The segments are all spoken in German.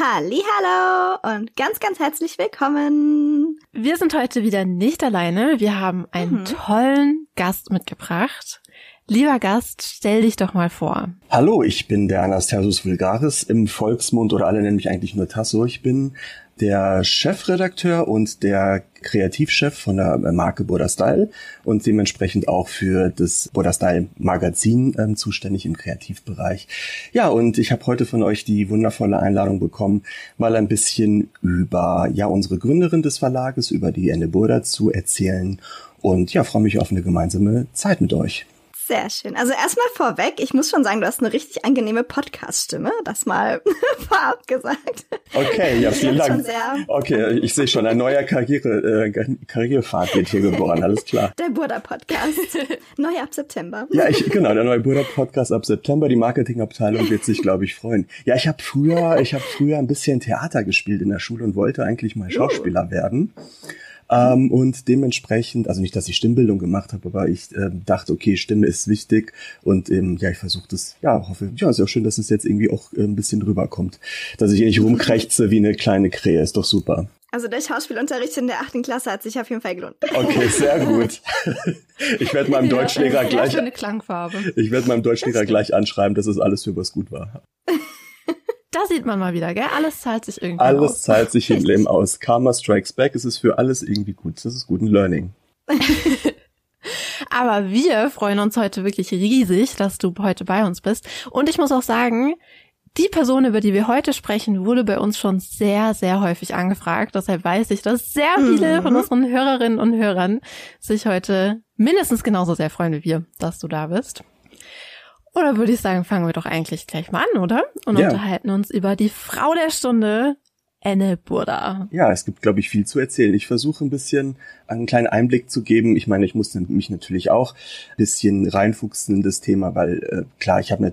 Hallihallo und ganz, ganz herzlich willkommen. Wir sind heute wieder nicht alleine. Wir haben einen tollen Gast mitgebracht. Lieber Gast, stell dich doch mal vor. Hallo, ich bin der Anastasios Voulgaris im Volksmund, oder alle nennen mich eigentlich nur Tasso. Ich bin der Chefredakteur und der Kreativchef von der Marke Burda Style und dementsprechend auch für das Burda Style Magazin zuständig im Kreativbereich. Ja, und ich habe heute von euch die wundervolle Einladung bekommen, mal ein bisschen über unsere Gründerin des Verlages, über die Aenne Burda zu erzählen, und freue mich auf eine gemeinsame Zeit mit euch. Sehr schön. Also erstmal vorweg, ich muss schon sagen, du hast eine richtig angenehme Podcast-Stimme. Das mal vorab gesagt. Okay, ja, vielen Dank. Okay, ich sehe schon, ein neuer Karrierepfad wird hier geboren, alles klar. Der Burda-Podcast, neu ab September. Ja, der neue Burda-Podcast ab September. Die Marketingabteilung wird sich, glaube ich, freuen. Ja, ich habe früher ein bisschen Theater gespielt in der Schule und wollte eigentlich mal Schauspieler werden. Und dementsprechend, also nicht, dass ich Stimmbildung gemacht habe, aber ich dachte, okay, Stimme ist wichtig, und ich versuche das, ist ja auch schön, dass es jetzt irgendwie auch ein bisschen drüber kommt, dass ich nicht rumkrächze wie eine kleine Krähe, ist doch super. Also der Schauspielunterricht in der 8. Klasse hat sich auf jeden Fall gelohnt. Okay, sehr gut. Ich werde meinem Deutschlehrer gleich anschreiben, dass es alles für was gut war. Da sieht man mal wieder, gell? Alles zahlt sich irgendwie aus. Alles zahlt sich im Leben aus. Karma strikes back. Es ist für alles irgendwie gut. Das ist gut, ein Learning. Aber wir freuen uns heute wirklich riesig, dass du heute bei uns bist. Und ich muss auch sagen, die Person, über die wir heute sprechen, wurde bei uns schon sehr, sehr häufig angefragt. Deshalb weiß ich, dass sehr viele von unseren Hörerinnen und Hörern sich heute mindestens genauso sehr freuen wie wir, dass du da bist. Oder würde ich sagen, fangen wir doch eigentlich gleich mal an, oder? Und unterhalten uns über die Frau der Stunde, Aenne Burda. Ja, es gibt, glaube ich, viel zu erzählen. Ich versuche ein bisschen einen kleinen Einblick zu geben. Ich meine, ich musste mich natürlich auch ein bisschen reinfuchsen in das Thema, weil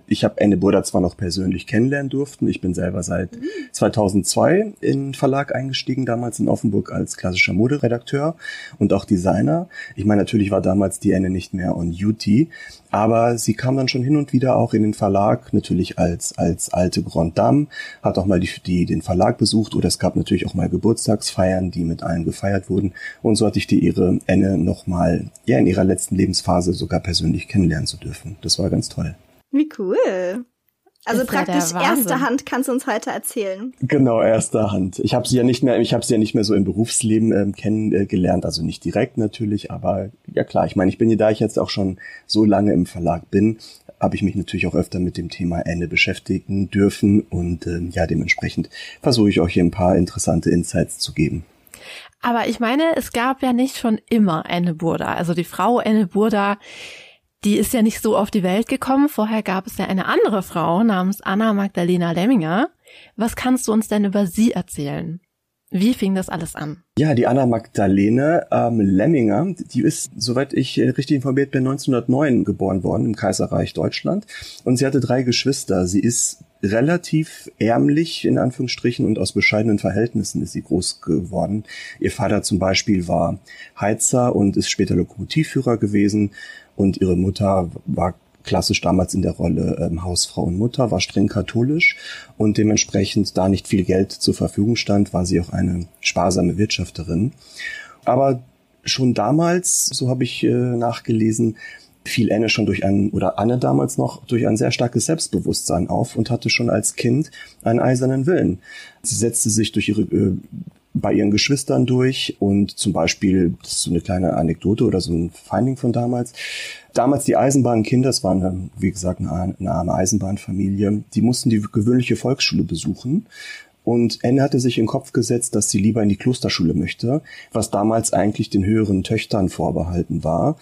ich habe Aenne Burda zwar noch persönlich kennenlernen dürfen. Ich bin selber seit 2002 in den Verlag eingestiegen, damals in Offenburg als klassischer Moderedakteur und auch Designer. Ich meine, natürlich war damals die Aenne nicht mehr on duty, aber sie kam dann schon hin und wieder auch in den Verlag, natürlich als alte Grande Dame, hat auch mal den Verlag besucht. Oder es gab natürlich auch mal Geburtstagsfeiern, die mit allen gefeiert wurden. Und so hatte ich die Ehre, Aenne nochmal in ihrer letzten Lebensphase sogar persönlich kennenlernen zu dürfen. Das war ganz toll. Wie cool. Also ist praktisch ja erster Hand kannst du uns heute erzählen. Genau, erster Hand. Ich habe sie ja nicht mehr so im Berufsleben kennengelernt, also nicht direkt natürlich, aber ja klar, ich meine, da ich jetzt auch schon so lange im Verlag bin, habe ich mich natürlich auch öfter mit dem Thema Aenne beschäftigen dürfen, und dementsprechend versuche ich euch hier ein paar interessante Insights zu geben. Aber ich meine, es gab ja nicht schon immer Aenne Burda, also die Frau Aenne Burda. Die ist ja nicht so auf die Welt gekommen. Vorher gab es ja eine andere Frau namens Anna Magdalena Lemminger. Was kannst du uns denn über sie erzählen? Wie fing das alles an? Ja, die Anna Magdalena Lemminger, die ist, soweit ich richtig informiert bin, 1909 geboren worden im Kaiserreich Deutschland. Und sie hatte 3 Geschwister. Sie ist relativ ärmlich, in Anführungsstrichen, und aus bescheidenen Verhältnissen ist sie groß geworden. Ihr Vater zum Beispiel war Heizer und ist später Lokomotivführer gewesen. Und ihre Mutter war klassisch damals in der Rolle Hausfrau und Mutter, war streng katholisch, und dementsprechend, da nicht viel Geld zur Verfügung stand, war sie auch eine sparsame Wirtschafterin. Aber schon damals, so habe ich nachgelesen, fiel Aenne schon durch ein sehr starkes Selbstbewusstsein auf und hatte schon als Kind einen eisernen Willen. Sie setzte sich durch bei ihren Geschwistern durch, und zum Beispiel, das ist so eine kleine Anekdote oder so ein Finding von damals die Eisenbahnkinder, das waren, wie gesagt, eine arme Eisenbahnfamilie, die mussten die gewöhnliche Volksschule besuchen, und Aenne hatte sich in den Kopf gesetzt, dass sie lieber in die Klosterschule möchte, was damals eigentlich den höheren Töchtern vorbehalten war.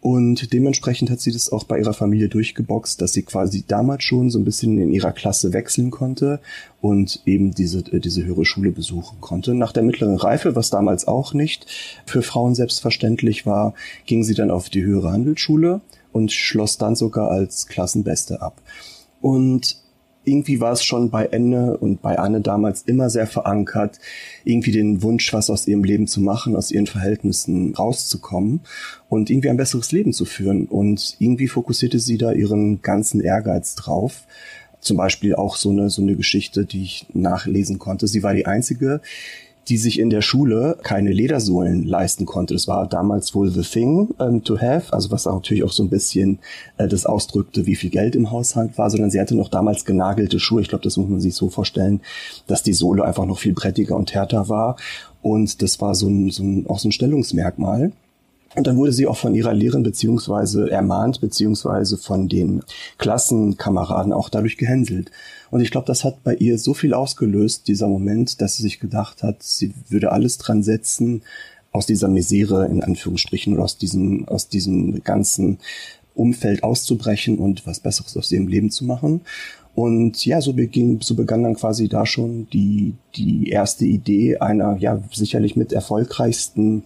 Und dementsprechend hat sie das auch bei ihrer Familie durchgeboxt, dass sie quasi damals schon so ein bisschen in ihrer Klasse wechseln konnte und eben diese höhere Schule besuchen konnte. Nach der mittleren Reife, was damals auch nicht für Frauen selbstverständlich war, ging sie dann auf die höhere Handelsschule und schloss dann sogar als Klassenbeste ab. Und irgendwie war es schon bei Aenne und bei Anne damals immer sehr verankert, irgendwie den Wunsch, was aus ihrem Leben zu machen, aus ihren Verhältnissen rauszukommen und irgendwie ein besseres Leben zu führen. Und irgendwie fokussierte sie da ihren ganzen Ehrgeiz drauf, zum Beispiel auch so eine Geschichte, die ich nachlesen konnte. Sie war die einzige, die sich in der Schule keine Ledersohlen leisten konnte. Das war damals wohl the thing to have, also was auch natürlich auch so ein bisschen das ausdrückte, wie viel Geld im Haushalt war, sondern sie hatte noch damals genagelte Schuhe. Ich glaube, das muss man sich so vorstellen, dass die Sohle einfach noch viel brettiger und härter war. Und das war auch so ein Stellungsmerkmal. Und dann wurde sie auch von ihrer Lehrerin beziehungsweise ermahnt, beziehungsweise von den Klassenkameraden auch dadurch gehänselt. Und ich glaube, das hat bei ihr so viel ausgelöst, dieser Moment, dass sie sich gedacht hat, sie würde alles dran setzen, aus dieser Misere in Anführungsstrichen oder aus diesem ganzen Umfeld auszubrechen und was Besseres aus ihrem Leben zu machen. Und ja, so begann dann quasi da schon die erste Idee einer ja sicherlich mit erfolgreichsten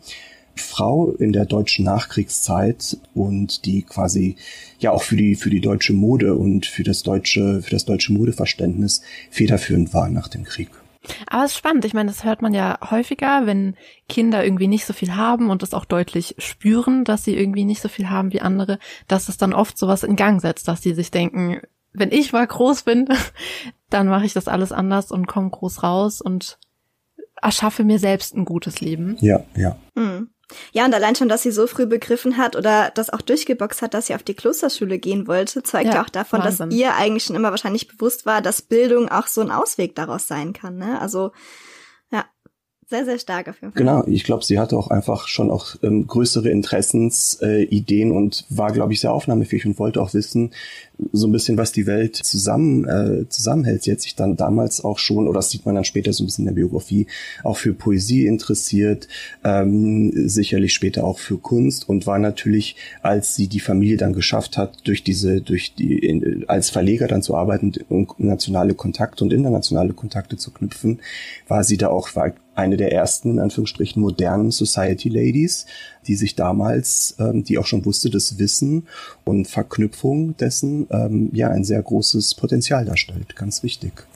Frau in der deutschen Nachkriegszeit und die quasi ja auch für die deutsche Mode und für das deutsche Modeverständnis federführend war nach dem Krieg. Aber es ist spannend. Ich meine, das hört man ja häufiger, wenn Kinder irgendwie nicht so viel haben und das auch deutlich spüren, dass sie irgendwie nicht so viel haben wie andere, dass es dann oft sowas in Gang setzt, dass sie sich denken, wenn ich mal groß bin, dann mache ich das alles anders und komme groß raus und erschaffe mir selbst ein gutes Leben. Ja, ja. Mhm. Ja, und allein schon, dass sie so früh begriffen hat oder das auch durchgeboxt hat, dass sie auf die Klosterschule gehen wollte, zeugt ja auch davon, Wahnsinn, dass ihr eigentlich schon immer wahrscheinlich bewusst war, dass Bildung auch so ein Ausweg daraus sein kann, ne? Also, ja, sehr, sehr stark auf jeden Fall. Genau, ich glaube, sie hatte auch einfach schon auch größere Interessensideen und war, glaube ich, sehr aufnahmefähig und wollte auch wissen, so ein bisschen, was die Welt zusammenhält. Sie hat sich dann damals auch schon, oder das sieht man dann später so ein bisschen in der Biografie, auch für Poesie interessiert, sicherlich später auch für Kunst und war natürlich, als sie die Familie dann geschafft hat, als Verleger dann zu arbeiten und nationale Kontakte und internationale Kontakte zu knüpfen, war eine der ersten, in Anführungsstrichen, modernen Society Ladies, die sich damals, die auch schon wusste, dass Wissen und Verknüpfung dessen ja ein sehr großes Potenzial darstellt, ganz wichtig.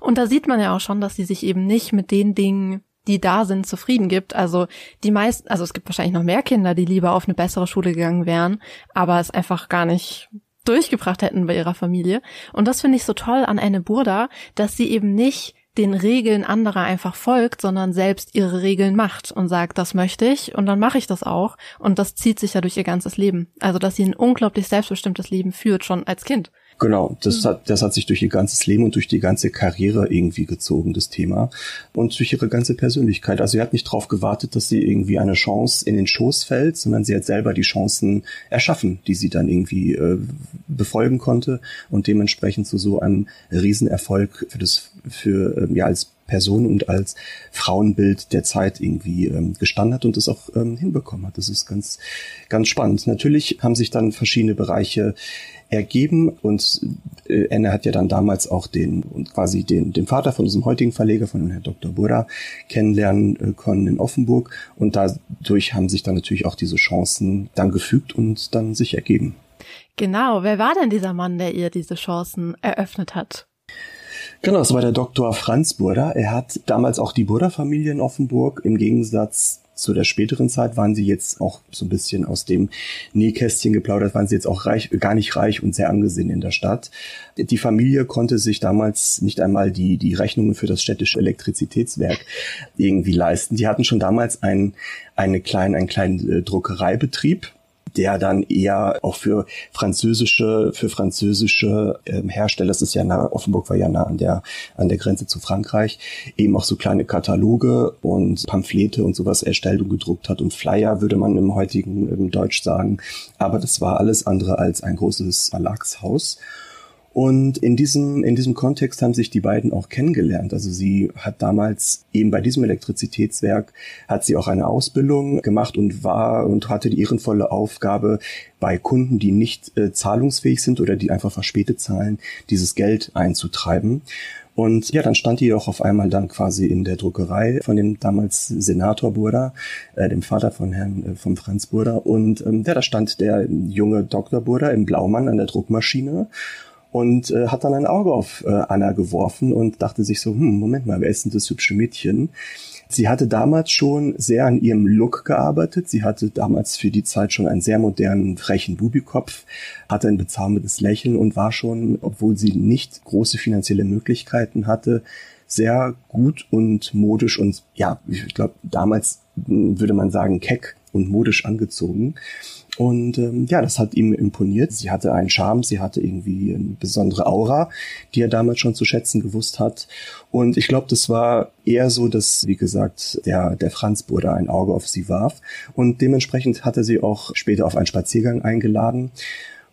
Und da sieht man ja auch schon, dass sie sich eben nicht mit den Dingen, die da sind, zufrieden gibt. Also die meisten, also es gibt wahrscheinlich noch mehr Kinder, die lieber auf eine bessere Schule gegangen wären, aber es einfach gar nicht durchgebracht hätten bei ihrer Familie. Und das finde ich so toll an Aenne Burda, dass sie eben nicht den Regeln anderer einfach folgt, sondern selbst ihre Regeln macht und sagt, das möchte ich und dann mache ich das auch. Und das zieht sich ja durch ihr ganzes Leben. Also, dass sie ein unglaublich selbstbestimmtes Leben führt, schon als Kind. Genau, das hat sich durch ihr ganzes Leben und durch die ganze Karriere irgendwie gezogen, das Thema. Und durch ihre ganze Persönlichkeit. Also sie hat nicht drauf gewartet, dass sie irgendwie eine Chance in den Schoß fällt, sondern sie hat selber die Chancen erschaffen, die sie dann irgendwie befolgen konnte und dementsprechend zu so einem Riesenerfolg als Person und als Frauenbild der Zeit irgendwie gestanden hat und das auch hinbekommen hat. Das ist ganz, ganz spannend. Natürlich haben sich dann verschiedene Bereiche ergeben und Aenne hat ja dann damals auch den Vater von unserem heutigen Verleger, von Herrn Dr. Burda, kennenlernen können in Offenburg und dadurch haben sich dann natürlich auch diese Chancen dann gefügt und dann sich ergeben. Genau, wer war denn dieser Mann, der ihr diese Chancen eröffnet hat? Genau, das war der Dr. Franz Burda. Er hat damals auch die Burda-Familie in Offenburg. Im Gegensatz zu der späteren Zeit waren sie jetzt auch so ein bisschen aus dem Nähkästchen geplaudert, waren sie jetzt auch gar nicht reich und sehr angesehen in der Stadt. Die Familie konnte sich damals nicht einmal die Rechnungen für das städtische Elektrizitätswerk irgendwie leisten. Die hatten schon damals einen kleinen Druckereibetrieb, der dann eher auch für französische Hersteller, das ist ja nah, Offenburg war ja nah an der Grenze zu Frankreich, eben auch so kleine Kataloge und Pamphlete und sowas erstellt und gedruckt hat und Flyer, würde man im heutigen Deutsch sagen. Aber das war alles andere als ein großes Verlagshaus. Und in diesem Kontext haben sich die beiden auch kennengelernt. Also sie hat damals eben bei diesem Elektrizitätswerk hat sie auch eine Ausbildung gemacht und hatte die ehrenvolle Aufgabe, bei Kunden, die nicht zahlungsfähig sind oder die einfach verspätet zahlen, dieses Geld einzutreiben. Und ja, dann stand die auch auf einmal dann quasi in der Druckerei von dem damals Senator Burda, dem Vater von vom Franz Burda. Und da stand der junge Dr. Burda im Blaumann an der Druckmaschine und hat dann ein Auge auf Anna geworfen und dachte sich so, Moment mal, wer ist denn das hübsche Mädchen? Sie hatte damals schon sehr an ihrem Look gearbeitet. Sie hatte damals für die Zeit schon einen sehr modernen, frechen Bubikopf, hatte ein bezaubertes Lächeln und war schon, obwohl sie nicht große finanzielle Möglichkeiten hatte, sehr gut und modisch und, ja, ich glaube, damals würde man sagen, keck und modisch angezogen. Und ja, das hat ihm imponiert. Sie hatte einen Charme, sie hatte irgendwie eine besondere Aura, die er damals schon zu schätzen gewusst hat. Und ich glaube, das war eher so, dass, wie gesagt, der Franz Burda ein Auge auf sie warf. Und dementsprechend hat er sie auch später auf einen Spaziergang eingeladen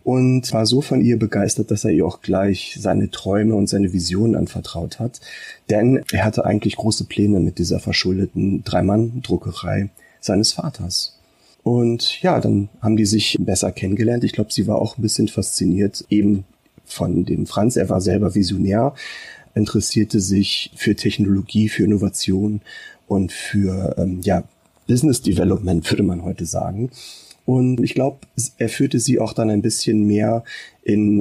und war so von ihr begeistert, dass er ihr auch gleich seine Träume und seine Visionen anvertraut hat. Denn er hatte eigentlich große Pläne mit dieser verschuldeten Dreimann-Druckerei seines Vaters. Und ja, dann haben die sich besser kennengelernt. Ich glaube, sie war auch ein bisschen fasziniert eben von dem Franz. Er war selber Visionär, interessierte sich für Technologie, für Innovation und für Business Development, würde man heute sagen. Und ich glaube, er führte sie auch dann ein bisschen mehr in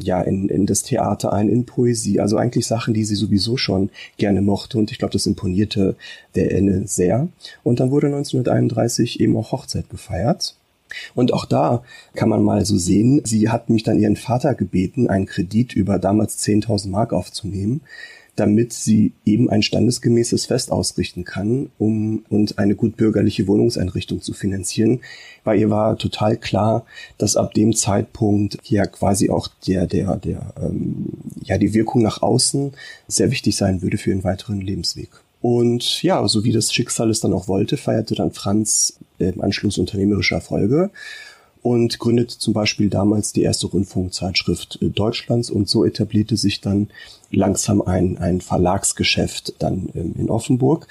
das Theater ein, in Poesie. Also eigentlich Sachen, die sie sowieso schon gerne mochte. Und ich glaube, das imponierte der Aenne sehr. Und dann wurde 1931 eben auch Hochzeit gefeiert. Und auch da kann man mal so sehen, sie hat mich dann ihren Vater gebeten, einen Kredit über damals 10.000 Mark aufzunehmen, damit sie eben ein standesgemäßes Fest ausrichten kann, und eine gut bürgerliche Wohnungseinrichtung zu finanzieren, weil ihr war total klar, dass ab dem Zeitpunkt ja quasi auch die Wirkung nach außen sehr wichtig sein würde für ihren weiteren Lebensweg. Und ja, so wie das Schicksal es dann auch wollte, feierte dann Franz im Anschluss unternehmerische Erfolge und gründete zum Beispiel damals die erste Rundfunkzeitschrift Deutschlands, und so etablierte sich dann langsam ein Verlagsgeschäft dann in Offenburg.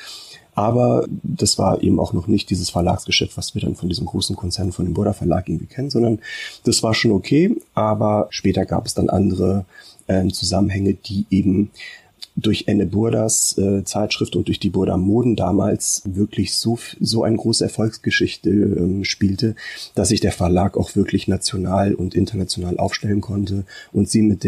Aber das war eben auch noch nicht dieses Verlagsgeschäft, was wir dann von diesem großen Konzern, von dem Burda Verlag irgendwie kennen, sondern das war schon okay, aber später gab es dann andere Zusammenhänge, die eben durch Aenne Burdas Zeitschrift und durch die Burda Moden damals wirklich so eine große Erfolgsgeschichte spielte, dass sich der Verlag auch wirklich national und international aufstellen konnte und sie mit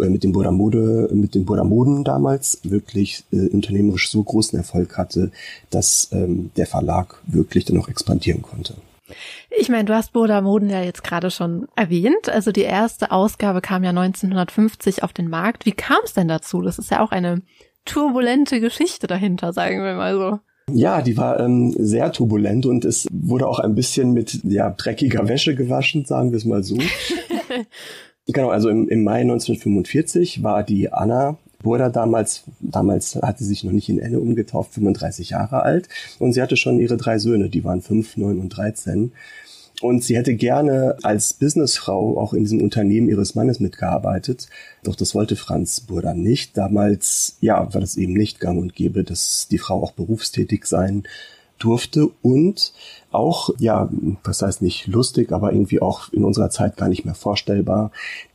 den Burda Moden damals wirklich unternehmerisch so großen Erfolg hatte, dass der Verlag wirklich dann auch expandieren konnte. Ich meine, du hast Burda Moden ja jetzt gerade schon erwähnt. Also die erste Ausgabe kam ja 1950 auf den Markt. Wie kam es denn dazu? Das ist ja auch eine turbulente Geschichte dahinter, sagen wir mal so. Ja, die war sehr turbulent und es wurde auch ein bisschen mit dreckiger Wäsche gewaschen, sagen wir es mal so. Genau, also im Mai 1945 war die Anna Burda damals hat sie sich noch nicht in Aenne umgetauft, 35 Jahre alt. Und sie hatte schon ihre 3 Söhne, die waren 5, 9 und 13. Und sie hätte gerne als Businessfrau auch in diesem Unternehmen ihres Mannes mitgearbeitet. Doch das wollte Franz Burda nicht. Damals, war das eben nicht gang und gäbe, dass die Frau auch berufstätig sein durfte und auch, was heißt nicht lustig, aber irgendwie auch in unserer Zeit gar nicht mehr vorstellbar,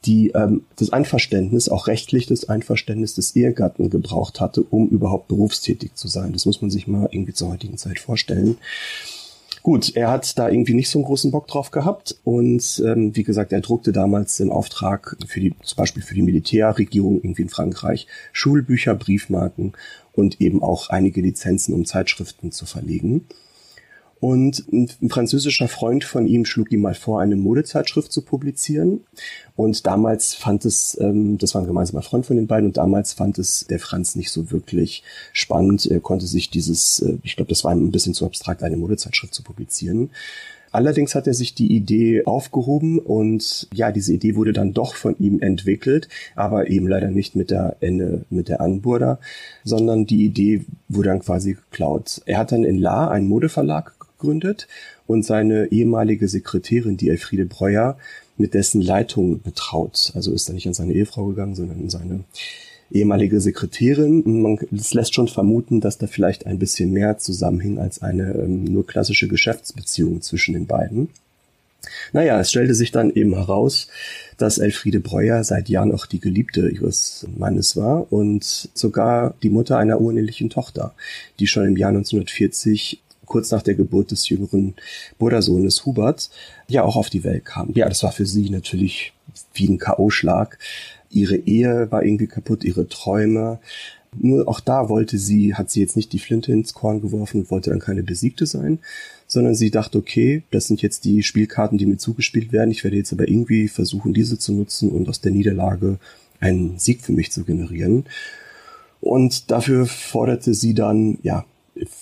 die das Einverständnis, auch rechtlich das Einverständnis des Ehegatten gebraucht hatte, um überhaupt berufstätig zu sein. Das muss man sich mal irgendwie zur heutigen Zeit vorstellen. Gut, er hat da irgendwie nicht so einen großen Bock drauf gehabt und wie gesagt, er druckte damals im Auftrag zum Beispiel für die Militärregierung irgendwie in Frankreich Schulbücher, Briefmarken und eben auch einige Lizenzen, um Zeitschriften zu verlegen. Und ein französischer Freund von ihm schlug ihm mal vor, eine Modezeitschrift zu publizieren. Und damals fand es, das war ein gemeinsamer Freund von den beiden, und damals fand es der Franz nicht so wirklich spannend. Er konnte sich ich glaube, das war ihm ein bisschen zu abstrakt, eine Modezeitschrift zu publizieren. Allerdings hat er sich die Idee aufgehoben und diese Idee wurde dann doch von ihm entwickelt, aber eben leider nicht mit der Aenne Burda, sondern die Idee wurde dann quasi geklaut. Er hat dann in Lahr einen Modeverlag gegründet und seine ehemalige Sekretärin, die Elfriede Breuer, mit dessen Leitung betraut. Also ist er nicht an seine Ehefrau gegangen, sondern an seine ehemalige Sekretärin. Man lässt schon vermuten, dass da vielleicht ein bisschen mehr zusammenhing als eine nur klassische Geschäftsbeziehung zwischen den beiden. Naja, es stellte sich dann eben heraus, dass Elfriede Breuer seit Jahren auch die Geliebte ihres Mannes war und sogar die Mutter einer unehelichen Tochter, die schon im Jahr 1940, kurz nach der Geburt des jüngeren Burda-Sohnes Hubert, auch auf die Welt kam. Ja, das war für sie natürlich wie ein K.O.-Schlag. Ihre Ehe war irgendwie kaputt, ihre Träume, Nur auch da hat sie jetzt nicht die Flinte ins Korn geworfen und wollte dann keine Besiegte sein, sondern sie dachte, okay, das sind jetzt die Spielkarten, die mir zugespielt werden. Ich werde jetzt aber irgendwie versuchen, diese zu nutzen und aus der Niederlage einen Sieg für mich zu generieren. Und dafür forderte sie dann, ja,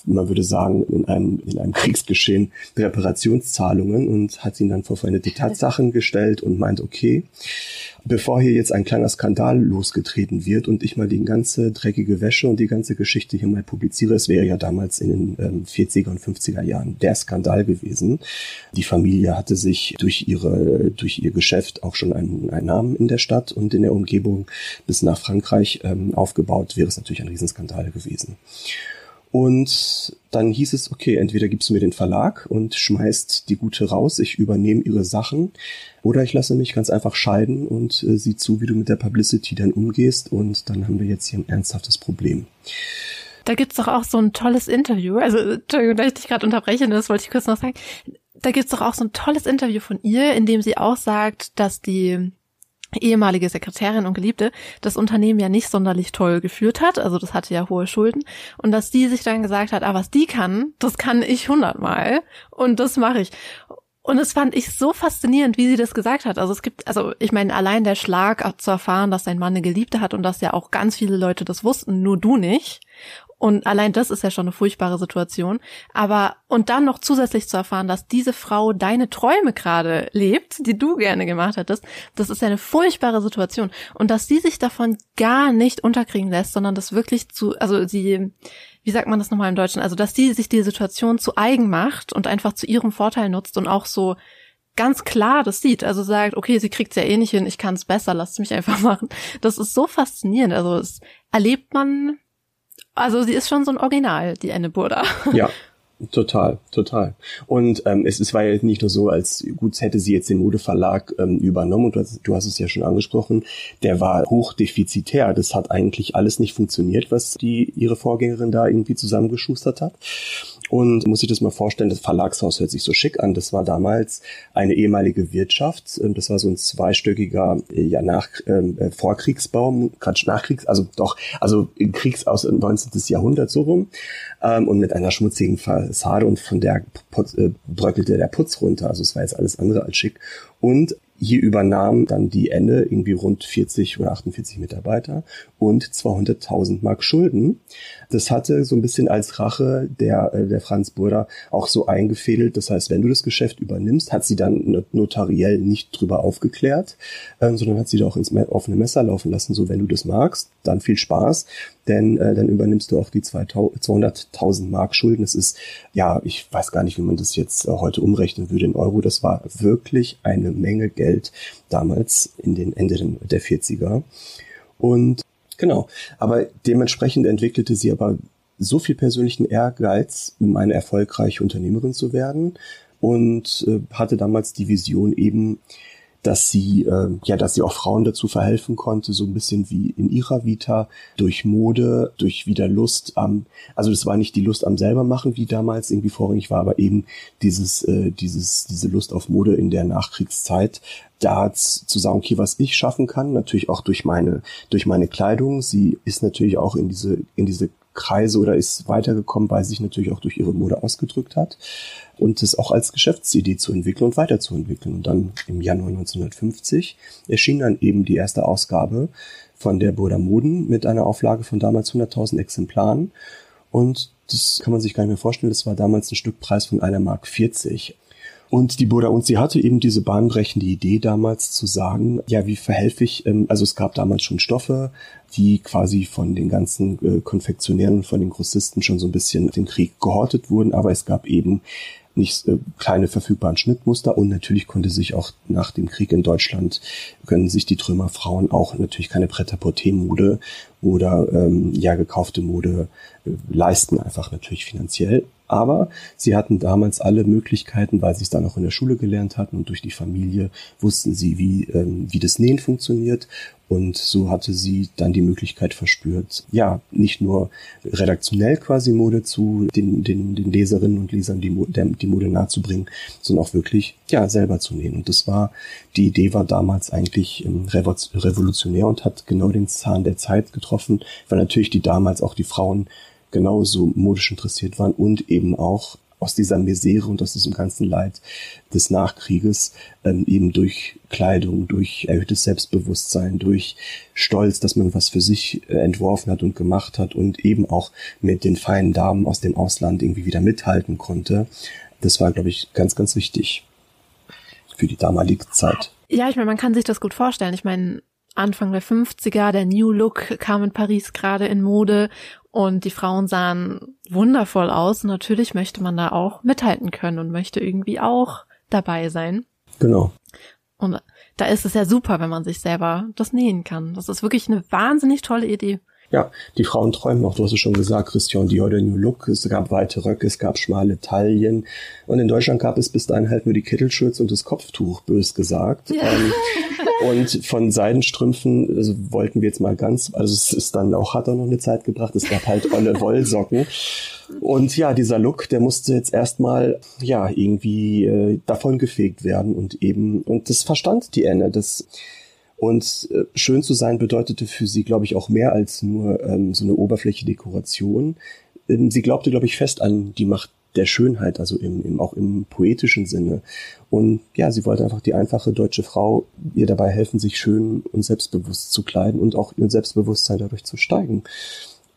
man würde sagen, in einem Kriegsgeschehen Reparationszahlungen und hat ihn dann vor vereinigte Tatsachen gestellt und meint, okay, bevor hier jetzt ein kleiner Skandal losgetreten wird und ich mal die ganze dreckige Wäsche und die ganze Geschichte hier mal publiziere, es wäre ja damals in den 40er und 50er Jahren der Skandal gewesen. Die Familie hatte sich durch ihr Geschäft auch schon einen Namen in der Stadt und in der Umgebung bis nach Frankreich aufgebaut, wäre es natürlich ein Riesenskandal gewesen. Und dann hieß es, okay, entweder gibst du mir den Verlag und schmeißt die Gute raus, ich übernehme ihre Sachen, oder ich lasse mich ganz einfach scheiden und sieh zu, wie du mit der Publicity dann umgehst, und dann haben wir jetzt hier ein ernsthaftes Problem. Da gibt's doch auch so ein tolles Interview, also Entschuldigung, dass ich dich gerade unterbreche, das wollte ich kurz noch sagen. Da gibt's doch auch so ein tolles Interview von ihr, in dem sie auch sagt, dass die ehemalige Sekretärin und Geliebte das Unternehmen ja nicht sonderlich toll geführt hat, also das hatte ja hohe Schulden, und dass die sich dann gesagt hat, ah, was die kann, das kann ich 100-mal und das mache ich. Und das fand ich so faszinierend, wie sie das gesagt hat. Also ich meine, allein der Schlag zu erfahren, dass dein Mann eine Geliebte hat und dass ja auch ganz viele Leute das wussten, nur du nicht. Und allein das ist ja schon eine furchtbare Situation. Aber, und dann noch zusätzlich zu erfahren, dass diese Frau deine Träume gerade lebt, die du gerne gemacht hättest, das ist ja eine furchtbare Situation. Und dass sie sich davon gar nicht unterkriegen lässt, sondern das wirklich wie sagt man das nochmal im Deutschen? Also, dass sie sich die Situation zu eigen macht und einfach zu ihrem Vorteil nutzt und auch so ganz klar das sieht. Also sagt, okay, sie kriegt's ja eh nicht hin, ich kann's besser, lasst mich einfach machen. Das ist so faszinierend. Also, das erlebt man. Also sie ist schon so ein Original, die Aenne Burda. Ja, total, total. Und es war ja nicht nur so, als gut hätte sie jetzt den Modeverlag übernommen, und du hast es ja schon angesprochen, der war hochdefizitär. Das hat eigentlich alles nicht funktioniert, was ihre Vorgängerin da irgendwie zusammengeschustert hat. Und muss ich das mal vorstellen, das Verlagshaus hört sich so schick an. Das war damals eine ehemalige Wirtschaft. Das war so ein zweistöckiger, ja, Vorkriegsbau, Quatsch, Nachkriegs, also Kriegs aus dem 19. Jahrhundert so rum. Und mit einer schmutzigen Fassade, und von der bröckelte der Putz runter. Also es war jetzt alles andere als schick. Und hier übernahm dann die Aenne irgendwie rund 40 oder 48 Mitarbeiter und 200.000 Mark Schulden. Das hatte so ein bisschen als Rache der Franz Burda auch so eingefädelt. Das heißt, wenn du das Geschäft übernimmst, hat sie dann notariell nicht drüber aufgeklärt, sondern hat sie da auch ins offene Messer laufen lassen. So, wenn du das magst, dann viel Spaß, denn dann übernimmst du auch die 200.000 Mark Schulden. Das ist, ja, ich weiß gar nicht, wie man das jetzt heute umrechnen würde in Euro. Das war wirklich eine Menge Geld. Damals in den Ende der 40er. Und genau, aber dementsprechend entwickelte sie aber so viel persönlichen Ehrgeiz, um eine erfolgreiche Unternehmerin zu werden, und hatte damals die Vision eben, dass sie auch Frauen dazu verhelfen konnte, so ein bisschen wie in ihrer Vita, durch Mode, durch wieder Lust am, also das war nicht die Lust am selber machen, wie damals irgendwie vorrangig war, aber eben diese Lust auf Mode in der Nachkriegszeit, da zu sagen, okay, was ich schaffen kann, natürlich auch durch meine Kleidung. Sie ist natürlich auch in diese Kreise oder ist weitergekommen, weil sie sich natürlich auch durch ihre Mode ausgedrückt hat, und das auch als Geschäftsidee zu entwickeln und weiterzuentwickeln. Und dann im Januar 1950 erschien dann eben die erste Ausgabe von der Burda Moden mit einer Auflage von damals 100.000 Exemplaren, und das kann man sich gar nicht mehr vorstellen, das war damals ein Stückpreis von 1,40 Mark. Und die Burda, und sie hatte eben diese bahnbrechende Idee damals zu sagen, ja, wie verhelfe ich, also es gab damals schon Stoffe, die quasi von den ganzen Konfektionären und von den Grossisten schon so ein bisschen im Krieg gehortet wurden, aber es gab eben nicht kleine verfügbaren Schnittmuster, und natürlich konnte sich auch nach dem Krieg in Deutschland, können sich die Trümmerfrauen auch natürlich keine Prêt-à-porter-Mode oder gekaufte Mode leisten, einfach natürlich finanziell. Aber sie hatten damals alle Möglichkeiten, weil sie es dann auch in der Schule gelernt hatten und durch die Familie wussten sie, wie das Nähen funktioniert. Und so hatte sie dann die Möglichkeit verspürt, ja, nicht nur redaktionell quasi Mode zu den Leserinnen und Lesern die Mode nahezubringen, sondern auch wirklich, ja, selber zu nähen. Und die Idee war damals eigentlich revolutionär und hat genau den Zahn der Zeit getroffen, weil natürlich damals auch die Frauen genauso modisch interessiert waren und eben auch aus dieser Misere und aus diesem ganzen Leid des Nachkrieges eben durch Kleidung, durch erhöhtes Selbstbewusstsein, durch Stolz, dass man was für sich entworfen hat und gemacht hat und eben auch mit den feinen Damen aus dem Ausland irgendwie wieder mithalten konnte. Das war, glaube ich, ganz, ganz wichtig für die damalige Zeit. Ja, ich meine, man kann sich das gut vorstellen. Ich meine, Anfang der 50er, der New Look kam in Paris gerade in Mode und die Frauen sahen wundervoll aus. Natürlich möchte man da auch mithalten können und möchte irgendwie auch dabei sein. Genau. Und da ist es ja super, wenn man sich selber das nähen kann. Das ist wirklich eine wahnsinnig tolle Idee. Ja, die Frauen träumen auch, du hast es schon gesagt, Christian Dior, der New Look, es gab weite Röcke, es gab schmale Taillen und in Deutschland gab es bis dahin halt nur die Kittelschürze und das Kopftuch, bös gesagt. Ja. Und von Seidenstrümpfen wollten wir jetzt mal ganz, also es ist dann auch, hat auch noch eine Zeit gebracht, es gab halt olle Wollsocken. Und ja, dieser Look, der musste jetzt erstmal, ja, irgendwie davongefegt werden und das verstand die Aenne, das. Und schön zu sein bedeutete für sie, glaube ich, auch mehr als nur so eine Oberfläche-Dekoration. Sie glaubte, glaube ich, fest an die Macht der Schönheit, also auch im poetischen Sinne. Und ja, sie wollte einfach die einfache deutsche Frau ihr dabei helfen, sich schön und selbstbewusst zu kleiden und auch ihr Selbstbewusstsein dadurch zu steigern.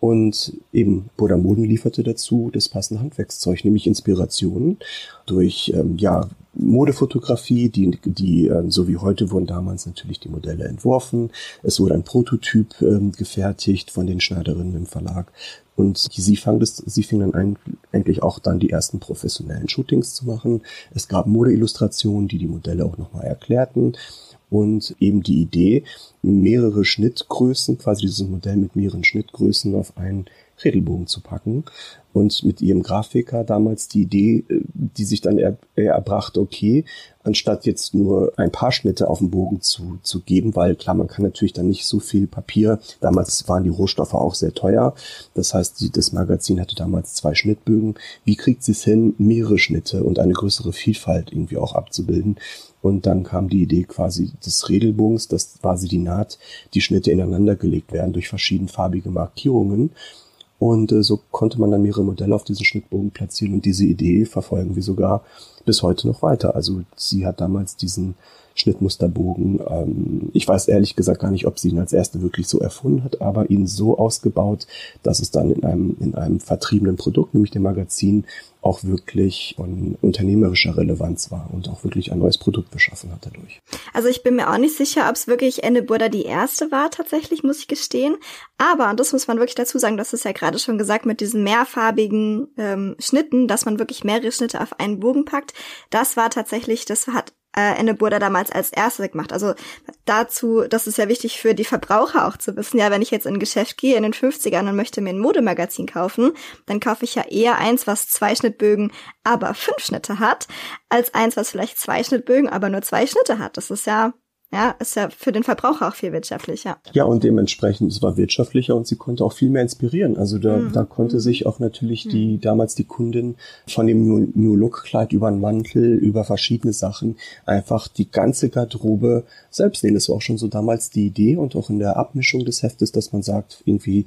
Und eben Burda Moden lieferte dazu das passende Handwerkszeug, nämlich Inspirationen durch Modefotografie, die so wie heute wurden damals natürlich die Modelle entworfen. Es wurde ein Prototyp gefertigt von den Schneiderinnen im Verlag. Und sie fing dann eigentlich auch dann die ersten professionellen Shootings zu machen. Es gab Modeillustrationen, die Modelle auch nochmal erklärten. Und eben die Idee, mehrere Schnittgrößen, quasi dieses Modell mit mehreren Schnittgrößen auf einen Redelbogen zu packen. Und mit ihrem Grafiker damals die Idee, die sich dann erbrachte, okay, anstatt jetzt nur ein paar Schnitte auf dem Bogen zu geben, weil klar, man kann natürlich dann nicht so viel Papier, damals waren die Rohstoffe auch sehr teuer, das heißt, das Magazin hatte damals 2 Schnittbögen, wie kriegt sie es hin, mehrere Schnitte und eine größere Vielfalt irgendwie auch abzubilden? Und dann kam die Idee quasi des Redelbogens, dass quasi die Naht, die Schnitte ineinander gelegt werden durch verschiedenfarbige Markierungen. Und so konnte man dann mehrere Modelle auf diesen Schnittbogen platzieren und diese Idee verfolgen wir sogar bis heute noch weiter. Also sie hat damals diesen Schnittmusterbogen, ich weiß ehrlich gesagt gar nicht, ob sie ihn als erste wirklich so erfunden hat, aber ihn so ausgebaut, dass es dann in einem vertriebenen Produkt, nämlich dem Magazin, auch wirklich von unternehmerischer Relevanz war und auch wirklich ein neues Produkt geschaffen hat dadurch. Also ich bin mir auch nicht sicher, ob es wirklich Aenne Burda die erste war tatsächlich, muss ich gestehen. Aber, und das muss man wirklich dazu sagen, das ist ja gerade schon gesagt, mit diesen mehrfarbigen Schnitten, dass man wirklich mehrere Schnitte auf einen Bogen packt, das hat Aenne Burda damals als erste gemacht. Also dazu, das ist ja wichtig für die Verbraucher auch zu wissen, ja, wenn ich jetzt in ein Geschäft gehe in den 50ern und möchte mir ein Modemagazin kaufen, dann kaufe ich ja eher eins, was 2 Schnittbögen, aber 5 Schnitte hat, als eins, was vielleicht 2 Schnittbögen, aber nur 2 Schnitte hat. Das ist ja für den Verbraucher auch viel wirtschaftlicher. Ja, und dementsprechend, es war wirtschaftlicher und sie konnte auch viel mehr inspirieren. Also da konnte sich auch natürlich die Kundin von dem New-Look-Kleid über einen Mantel, über verschiedene Sachen, einfach die ganze Garderobe selbst nähen. Das war auch schon so damals die Idee und auch in der Abmischung des Heftes, dass man sagt, irgendwie,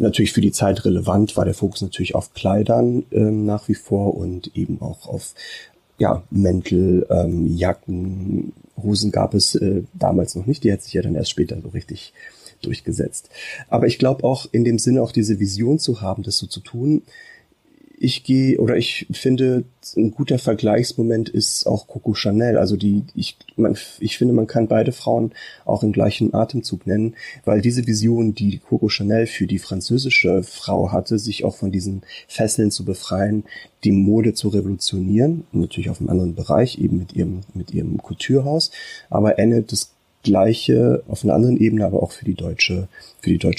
natürlich für die Zeit relevant war der Fokus natürlich auf Kleidern nach wie vor und eben auch auf Mäntel, Jacken, Hosen gab es damals noch nicht. Die hat sich ja dann erst später so richtig durchgesetzt. Aber ich glaube auch in dem Sinne auch diese Vision zu haben, das so zu tun. Ich finde, ein guter Vergleichsmoment ist auch Coco Chanel. Also ich finde, man kann beide Frauen auch im gleichen Atemzug nennen, weil diese Vision, die Coco Chanel für die französische Frau hatte, sich auch von diesen Fesseln zu befreien, die Mode zu revolutionieren, natürlich auf einem anderen Bereich, eben mit ihrem Couturehaus, aber Aenne das Gleiche auf einer anderen Ebene, aber auch für die deutsche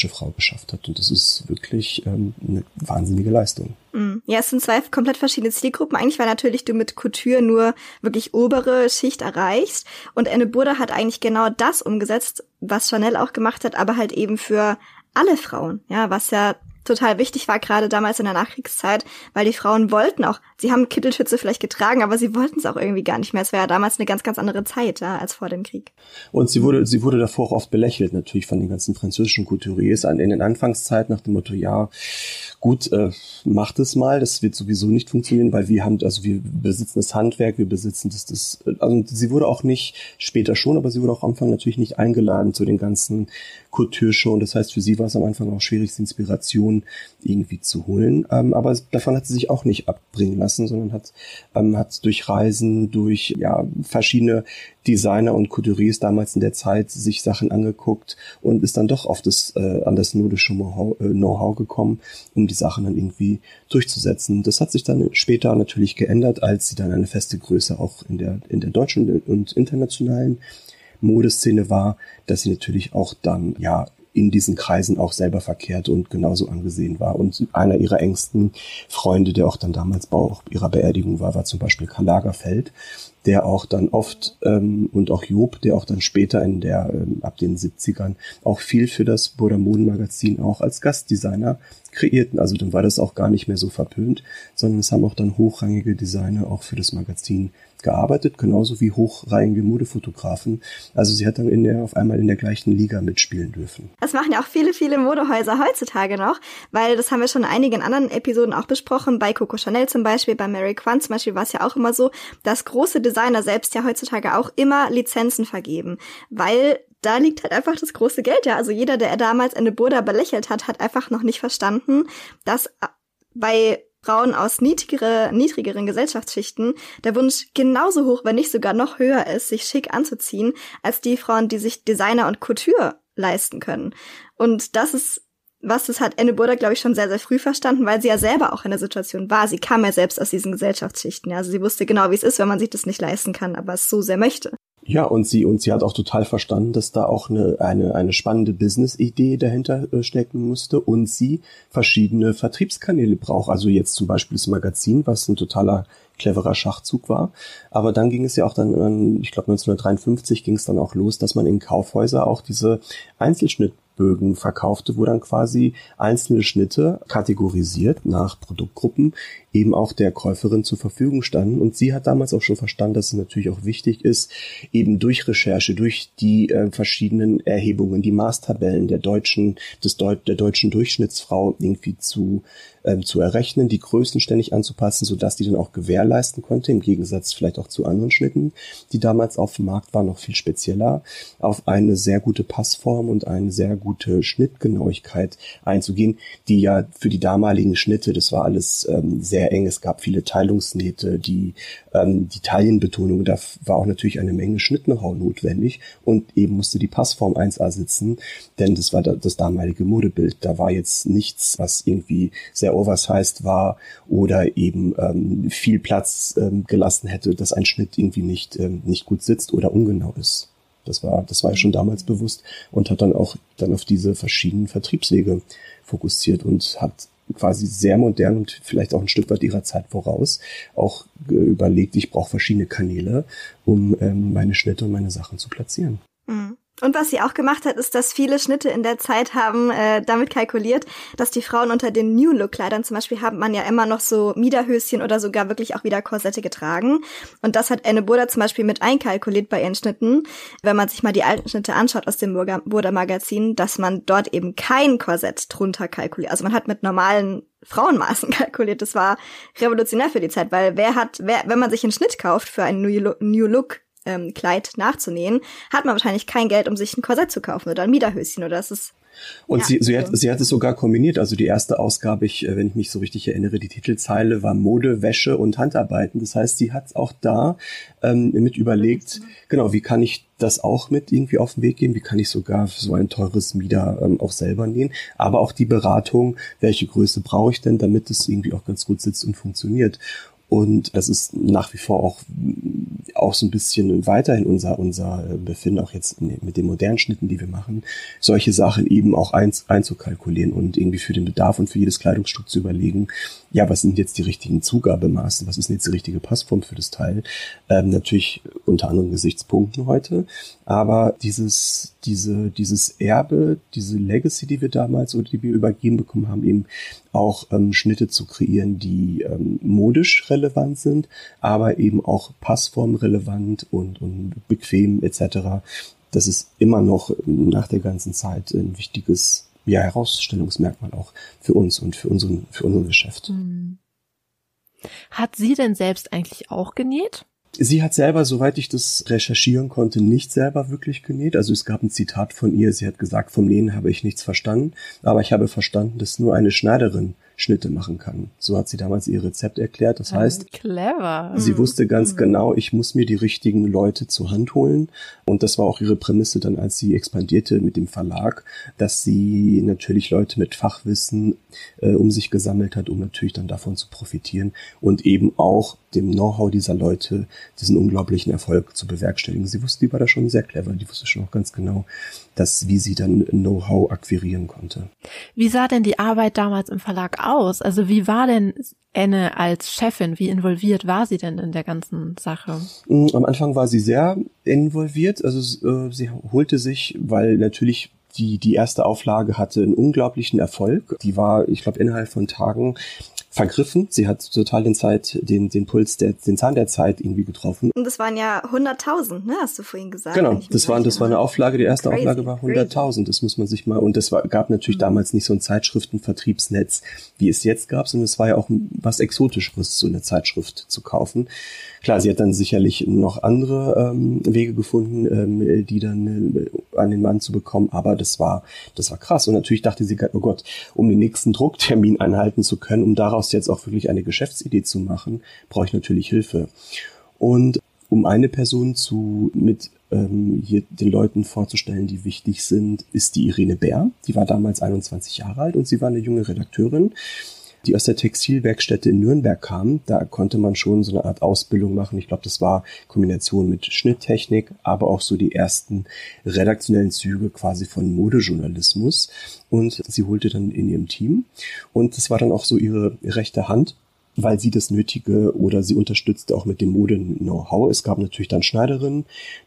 Frau geschafft hat. Und das ist wirklich eine wahnsinnige Leistung. Ja, es sind zwei komplett verschiedene Zielgruppen. Eigentlich, weil natürlich du mit Couture nur wirklich obere Schicht erreichst. Und Aenne Burda hat eigentlich genau das umgesetzt, was Chanel auch gemacht hat, aber halt eben für alle Frauen. Ja, was ja total wichtig war, gerade damals in der Nachkriegszeit, weil die Frauen wollten auch, sie haben Kittelschürze vielleicht getragen, aber sie wollten es auch irgendwie gar nicht mehr. Es war ja damals eine ganz, ganz andere Zeit, ja, als vor dem Krieg. Und sie wurde davor auch oft belächelt, natürlich von den ganzen französischen Couturiers in den Anfangszeiten nach dem Motto, ja, gut, macht es mal, das wird sowieso nicht funktionieren, weil wir besitzen das Handwerk, wir besitzen das, also sie wurde auch nicht, später schon, aber sie wurde auch am Anfang natürlich nicht eingeladen zu den ganzen Couture-Shows. Das heißt, für sie war es am Anfang auch schwierig, Inspiration irgendwie zu holen, aber davon hat sie sich auch nicht abbringen lassen, sondern hat durch Reisen, durch verschiedene Designer und Couturiers damals in der Zeit sich Sachen angeguckt und ist dann doch auf an das nordische Know-how gekommen, um die Sachen dann irgendwie durchzusetzen. Das hat sich dann später natürlich geändert, als sie dann eine feste Größe auch in der deutschen und internationalen Modeszene war, dass sie natürlich auch dann in diesen Kreisen auch selber verkehrt und genauso angesehen war. Und einer ihrer engsten Freunde, der auch dann damals bei ihrer Beerdigung war zum Beispiel Karl Lagerfeld, der auch dann oft und auch Job, der auch dann später ab den 70ern auch viel für das Burda Modenmagazin auch als Gastdesigner kreierten. Also dann war das auch gar nicht mehr so verpönt, sondern es haben auch dann hochrangige Designer auch für das Magazin gearbeitet, genauso wie hochrangige Modefotografen. Also sie hat dann auf einmal in der gleichen Liga mitspielen dürfen. Das machen ja auch viele, viele Modehäuser heutzutage noch, weil das haben wir schon in einigen anderen Episoden auch besprochen, bei Coco Chanel zum Beispiel, bei Mary Quant zum Beispiel war es ja auch immer so, dass große Designer selbst ja heutzutage auch immer Lizenzen vergeben, weil da liegt halt einfach das große Geld, ja. Also jeder, der damals Aenne Burda belächelt hat, hat einfach noch nicht verstanden, dass bei Frauen aus niedrigeren Gesellschaftsschichten der Wunsch genauso hoch, wenn nicht sogar noch höher ist, sich schick anzuziehen, als die Frauen, die sich Designer und Couture leisten können. Und das ist das hat Aenne Burda, glaube ich, schon sehr, sehr früh verstanden, weil sie ja selber auch in der Situation war. Sie kam ja selbst aus diesen Gesellschaftsschichten. Also sie wusste genau, wie es ist, wenn man sich das nicht leisten kann, aber es so sehr möchte. Ja, und sie hat auch total verstanden, dass da auch eine spannende Business-Idee dahinter stecken musste und sie verschiedene Vertriebskanäle braucht. Also jetzt zum Beispiel das Magazin, was ein totaler cleverer Schachzug war. Aber dann ging es ja auch dann, ich glaube 1953 ging es dann auch los, dass man in Kaufhäuser auch diese Einzelschnittbögen verkaufte, wo dann quasi einzelne Schnitte kategorisiert nach Produktgruppen eben auch der Käuferin zur Verfügung standen. Und sie hat damals auch schon verstanden, dass es natürlich auch wichtig ist, eben durch Recherche, durch die verschiedenen Erhebungen, die Maßtabellen der deutschen Durchschnittsfrau irgendwie zu errechnen, die Größen ständig anzupassen, sodass die dann auch gewährleisten konnte, im Gegensatz vielleicht auch zu anderen Schnitten, die damals auf dem Markt waren, noch viel spezieller, auf eine sehr gute Passform und eine sehr gute Schnittgenauigkeit einzugehen, die ja für die damaligen Schnitte, das war alles sehr eng, es gab viele Teilungsnähte, die Taillenbetonung, da war auch natürlich eine Menge Schnitt-Know-how notwendig und eben musste die Passform 1A sitzen, denn das war das damalige Modebild, da war jetzt nichts, was irgendwie sehr oversized war oder eben viel Platz gelassen hätte, dass ein Schnitt irgendwie nicht gut sitzt oder ungenau ist. Das war ja schon damals bewusst und hat dann auch auf diese verschiedenen Vertriebswege fokussiert und hat quasi sehr modern und vielleicht auch ein Stück weit ihrer Zeit voraus auch überlegt, ich brauche verschiedene Kanäle, um meine Schnitte und meine Sachen zu platzieren. Mhm. Und was sie auch gemacht hat, ist, dass viele Schnitte in der Zeit haben damit kalkuliert, dass die Frauen unter den New-Look-Kleidern zum Beispiel haben man ja immer noch so Miederhöschen oder sogar wirklich auch wieder Korsette getragen. Und das hat Aenne Burda zum Beispiel mit einkalkuliert bei ihren Schnitten. Wenn man sich mal die alten Schnitte anschaut aus dem Burda-Magazin, dass man dort eben kein Korsett drunter kalkuliert. Also man hat mit normalen Frauenmaßen kalkuliert. Das war revolutionär für die Zeit, weil wenn man sich einen Schnitt kauft für einen New-Look, Kleid nachzunähen, hat man wahrscheinlich kein Geld, um sich ein Korsett zu kaufen oder ein Miederhöschen oder das ist. Und sie hat es sogar kombiniert. Also die erste Ausgabe, wenn ich mich so richtig erinnere, die Titelzeile war Mode, Wäsche und Handarbeiten. Das heißt, sie hat auch da mit überlegt, genau, wie kann ich das auch mit irgendwie auf den Weg geben? Wie kann ich sogar so ein teures Mieder auch selber nähen? Aber auch die Beratung, welche Größe brauche ich denn, damit es irgendwie auch ganz gut sitzt und funktioniert. Und das ist nach wie vor auch so ein bisschen weiterhin unser Befinden, auch jetzt mit den modernen Schnitten, die wir machen, solche Sachen eben auch einzukalkulieren und irgendwie für den Bedarf und für jedes Kleidungsstück zu überlegen, ja, was sind jetzt die richtigen Zugabemaße, was ist jetzt die richtige Passform für das Teil? Natürlich unter anderen Gesichtspunkten heute, aber dieses Erbe, diese Legacy, die wir damals oder die wir übergeben bekommen haben, eben auch Schnitte zu kreieren, die modisch relevant sind, aber eben auch passformrelevant und bequem etc. Das ist immer noch nach der ganzen Zeit ein wichtiges Herausstellungsmerkmal auch für uns und für unser Geschäft. Hat sie denn selbst eigentlich auch genäht? Sie hat selber, soweit ich das recherchieren konnte, nicht selber wirklich genäht. Also es gab ein Zitat von ihr, sie hat gesagt, vom Nähen habe ich nichts verstanden, aber ich habe verstanden, dass nur eine Schneiderin Schnitte machen kann. So hat sie damals ihr Rezept erklärt. Das heißt, clever. Sie wusste ganz genau, ich muss mir die richtigen Leute zur Hand holen. Und das war auch ihre Prämisse dann, als sie expandierte mit dem Verlag, dass sie natürlich Leute mit Fachwissen um sich gesammelt hat, um natürlich dann davon zu profitieren und eben auch dem Know-how dieser Leute diesen unglaublichen Erfolg zu bewerkstelligen. Sie wusste, die war da schon sehr clever. Die wusste schon auch ganz genau, wie sie dann Know-how akquirieren konnte. Wie sah denn die Arbeit damals im Verlag aus? Also wie war denn Aenne als Chefin? Wie involviert war sie denn in der ganzen Sache? Am Anfang war sie sehr involviert. Also sie holte sich, weil natürlich die erste Auflage hatte einen unglaublichen Erfolg. Die war, ich glaube, innerhalb von Tagen vergriffen. Sie hat total den Zahn der Zeit irgendwie getroffen. Und das waren ja 100.000, ne? Hast du vorhin gesagt? Genau, das war eine Auflage. Die erste Auflage war 100.000. Das muss man sich mal, und das gab natürlich damals nicht so ein Zeitschriftenvertriebsnetz, wie es jetzt gab, sondern es war ja auch was Exotisches, so eine Zeitschrift zu kaufen. Klar, sie hat dann sicherlich noch andere Wege gefunden, die dann an den Mann zu bekommen, aber das war krass. Und natürlich dachte sie, oh Gott, um den nächsten Drucktermin einhalten zu können, um daraus jetzt auch wirklich eine Geschäftsidee zu machen, brauche ich natürlich Hilfe. Und um eine Person hier den Leuten vorzustellen, die wichtig sind, ist die Irene Bär. Die war damals 21 Jahre alt und sie war eine junge Redakteurin, die aus der Textilwerkstätte in Nürnberg kam. Da konnte man schon so eine Art Ausbildung machen. Ich glaube, das war Kombination mit Schnitttechnik, aber auch so die ersten redaktionellen Züge quasi von Modejournalismus. Und sie holte dann in ihrem Team. Und das war dann auch so ihre rechte Hand, weil sie das Nötige oder sie unterstützte auch mit dem Mode-Know-how. Es gab natürlich dann Schneiderinnen,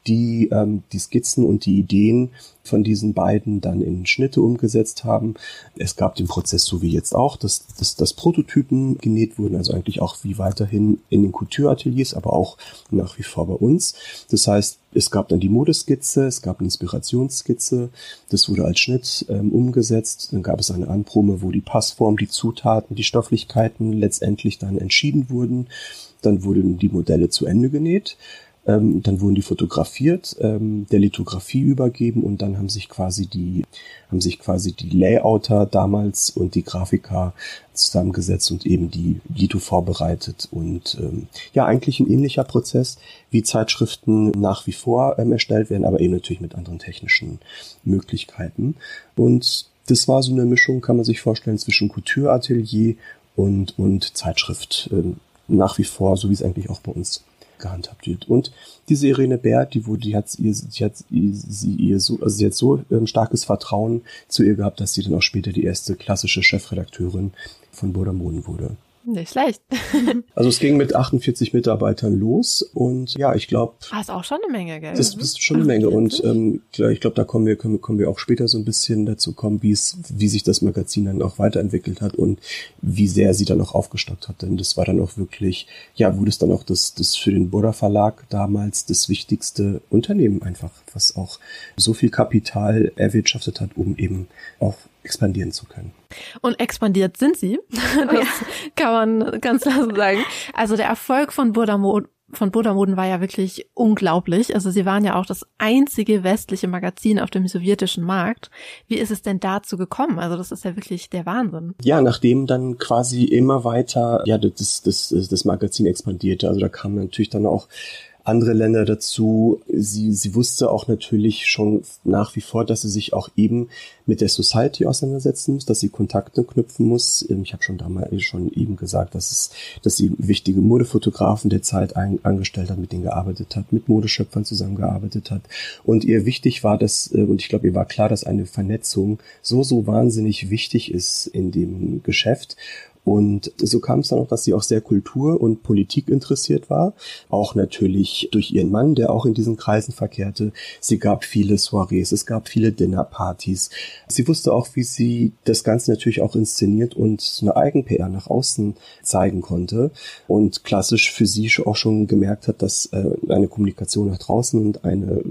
die die Skizzen und die Ideen von diesen beiden dann in Schnitte umgesetzt haben. Es gab den Prozess, so wie jetzt auch, dass Prototypen genäht wurden, also eigentlich auch wie weiterhin in den Couture-Ateliers, aber auch nach wie vor bei uns. Das heißt, es gab dann die Modeskizze, es gab eine Inspirationsskizze, das wurde als Schnitt umgesetzt. Dann gab es eine Anprobe, wo die Passform, die Zutaten, die Stofflichkeiten letztendlich dann entschieden wurden. Dann wurden die Modelle zu Ende genäht. Dann wurden die fotografiert, der Lithografie übergeben und dann haben sich quasi die Layouter damals und die Grafiker zusammengesetzt und eben die Litho vorbereitet und eigentlich ein ähnlicher Prozess, wie Zeitschriften nach wie vor erstellt werden, aber eben natürlich mit anderen technischen Möglichkeiten. Und das war so eine Mischung, kann man sich vorstellen, zwischen Couture-Atelier und Zeitschrift, nach wie vor, so wie es eigentlich auch bei uns gehandhabt wird. Und diese Irene Bär, sie hat so starkes Vertrauen zu ihr gehabt, dass sie dann auch später die erste klassische Chefredakteurin von Burda Moden wurde. Nicht schlecht. Also es ging mit 48 Mitarbeitern los und ja, ich glaube... Das ist auch schon eine Menge, gell? Das ist schon eine Menge und ich glaube, da können wir auch später so ein bisschen dazu kommen, wie sich das Magazin dann auch weiterentwickelt hat und wie sehr sie dann auch aufgestockt hat, denn das war dann auch wirklich, wurde es dann auch das für den Burda Verlag damals das wichtigste Unternehmen einfach, was auch so viel Kapital erwirtschaftet hat, um eben auch expandieren zu können. Und expandiert sind sie. Kann man ganz klar so sagen. Also der Erfolg von Burda Moden war ja wirklich unglaublich. Also sie waren ja auch das einzige westliche Magazin auf dem sowjetischen Markt. Wie ist es denn dazu gekommen? Also das ist ja wirklich der Wahnsinn. Ja, nachdem dann quasi immer weiter das Magazin expandierte. Also da kamen natürlich dann auch andere Länder dazu. Sie wusste auch natürlich schon nach wie vor, dass sie sich auch eben mit der Society auseinandersetzen muss, dass sie Kontakte knüpfen muss. Ich habe schon eben gesagt, dass sie wichtige Modefotografen der Zeit angestellt hat, mit denen gearbeitet hat, mit Modeschöpfern zusammengearbeitet hat. Und ihr wichtig war, und ich glaube, ihr war klar, dass eine Vernetzung so wahnsinnig wichtig ist in dem Geschäft. Und so kam es dann auch, dass sie auch sehr kultur- und Politik interessiert war. Auch natürlich durch ihren Mann, der auch in diesen Kreisen verkehrte. Sie gab viele Soirees, es gab viele Dinnerpartys. Sie wusste auch, wie sie das Ganze natürlich auch inszeniert und so eine Eigen-PR nach außen zeigen konnte. Und klassisch für sie auch schon gemerkt hat, dass eine Kommunikation nach draußen und eine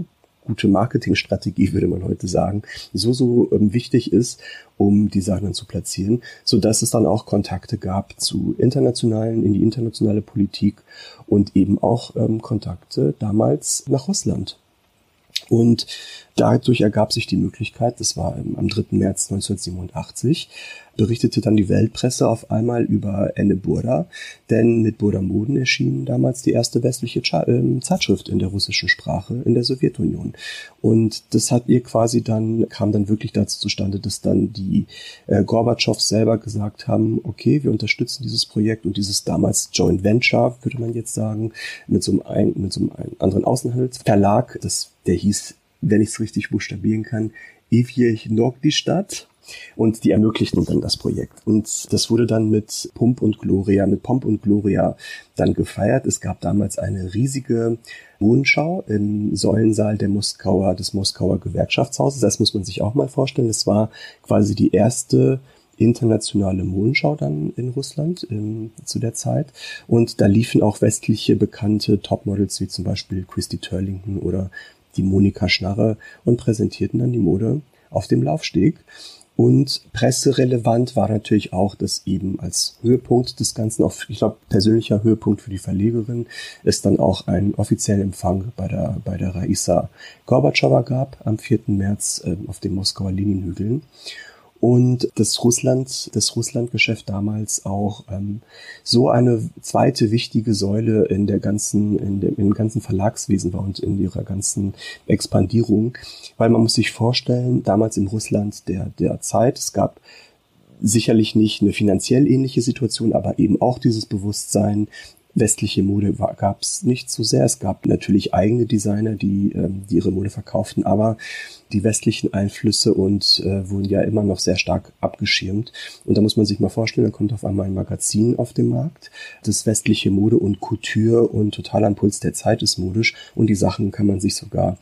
gute Marketingstrategie, würde man heute sagen, so wichtig ist, um die Sachen dann zu platzieren, sodass es dann auch Kontakte gab in die internationale Politik und eben auch Kontakte damals nach Russland. Und dadurch ergab sich die Möglichkeit, das war am 3. März 1987, berichtete dann die Weltpresse auf einmal über Aenne Burda, denn mit Burda Moden erschien damals die erste westliche Zeitschrift in der russischen Sprache in der Sowjetunion. Und das hat ihr quasi kam dann wirklich dazu zustande, dass dann die Gorbatschows selber gesagt haben, okay, wir unterstützen dieses Projekt und dieses damals Joint Venture, würde man jetzt sagen, mit so einem anderen Außenhandelsverlag, der hieß, wenn ich es richtig buchstabieren kann, Evjech Nogdistadt. Und die ermöglichten dann das Projekt. Und das wurde dann mit Pomp und Gloria dann gefeiert. Es gab damals eine riesige Modenschau im Säulensaal des Moskauer Gewerkschaftshauses. Das muss man sich auch mal vorstellen. Das war quasi die erste internationale Modenschau dann in Russland zu der Zeit. Und da liefen auch westliche bekannte Topmodels wie zum Beispiel Christy Turlington oder die Monika Schnarre und präsentierten dann die Mode auf dem Laufsteg. Und presserelevant war natürlich auch, dass eben als Höhepunkt des Ganzen, auch ich glaube persönlicher Höhepunkt für die Verlegerin, es dann auch einen offiziellen Empfang bei der Raissa Gorbatschowa gab am 4. März auf den Moskauer Linienhügeln. Und das Russlandgeschäft damals auch so eine zweite wichtige Säule im ganzen Verlagswesen war und in ihrer ganzen Expandierung. Weil man muss sich vorstellen, damals im Russland der Zeit, es gab sicherlich nicht eine finanziell ähnliche Situation, aber eben auch dieses Bewusstsein, westliche Mode gab es nicht so sehr. Es gab natürlich eigene Designer, die ihre Mode verkauften, aber die westlichen Einflüsse wurden ja immer noch sehr stark abgeschirmt. Und da muss man sich mal vorstellen, dann kommt auf einmal ein Magazin auf den Markt. Das westliche Mode und Couture und totaler Impuls der Zeit ist modisch und die Sachen kann man sich sogar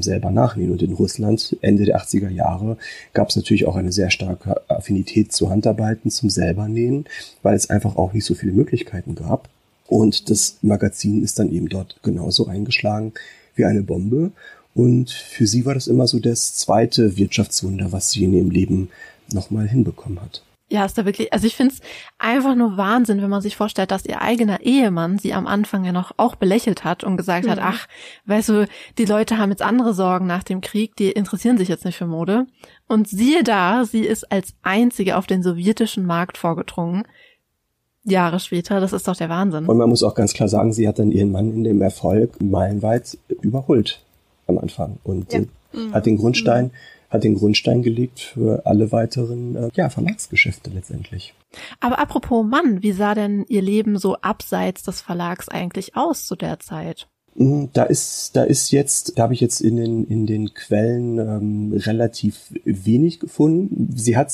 selber nachnähen. Und in Russland Ende der 80er Jahre gab es natürlich auch eine sehr starke Affinität zu Handarbeiten, zum Selbernähen, weil es einfach auch nicht so viele Möglichkeiten gab. Und das Magazin ist dann eben dort genauso eingeschlagen wie eine Bombe. Und für sie war das immer so das zweite Wirtschaftswunder, was sie in ihrem Leben nochmal hinbekommen hat. Ja, ist da wirklich, also ich finde es einfach nur Wahnsinn, wenn man sich vorstellt, dass ihr eigener Ehemann sie am Anfang ja noch auch belächelt hat und gesagt hat, ach, weißt du, die Leute haben jetzt andere Sorgen nach dem Krieg, die interessieren sich jetzt nicht für Mode. Und siehe da, sie ist als einzige auf den sowjetischen Markt vorgedrungen. Jahre später, das ist doch der Wahnsinn. Und man muss auch ganz klar sagen, sie hat dann ihren Mann in dem Erfolg meilenweit überholt am Anfang und ja. Hat den Grundstein gelegt für alle weiteren Verlagsgeschäfte letztendlich. Aber apropos Mann, wie sah denn ihr Leben so abseits des Verlags eigentlich aus zu der Zeit? Da habe ich jetzt in den Quellen relativ wenig gefunden. Sie hat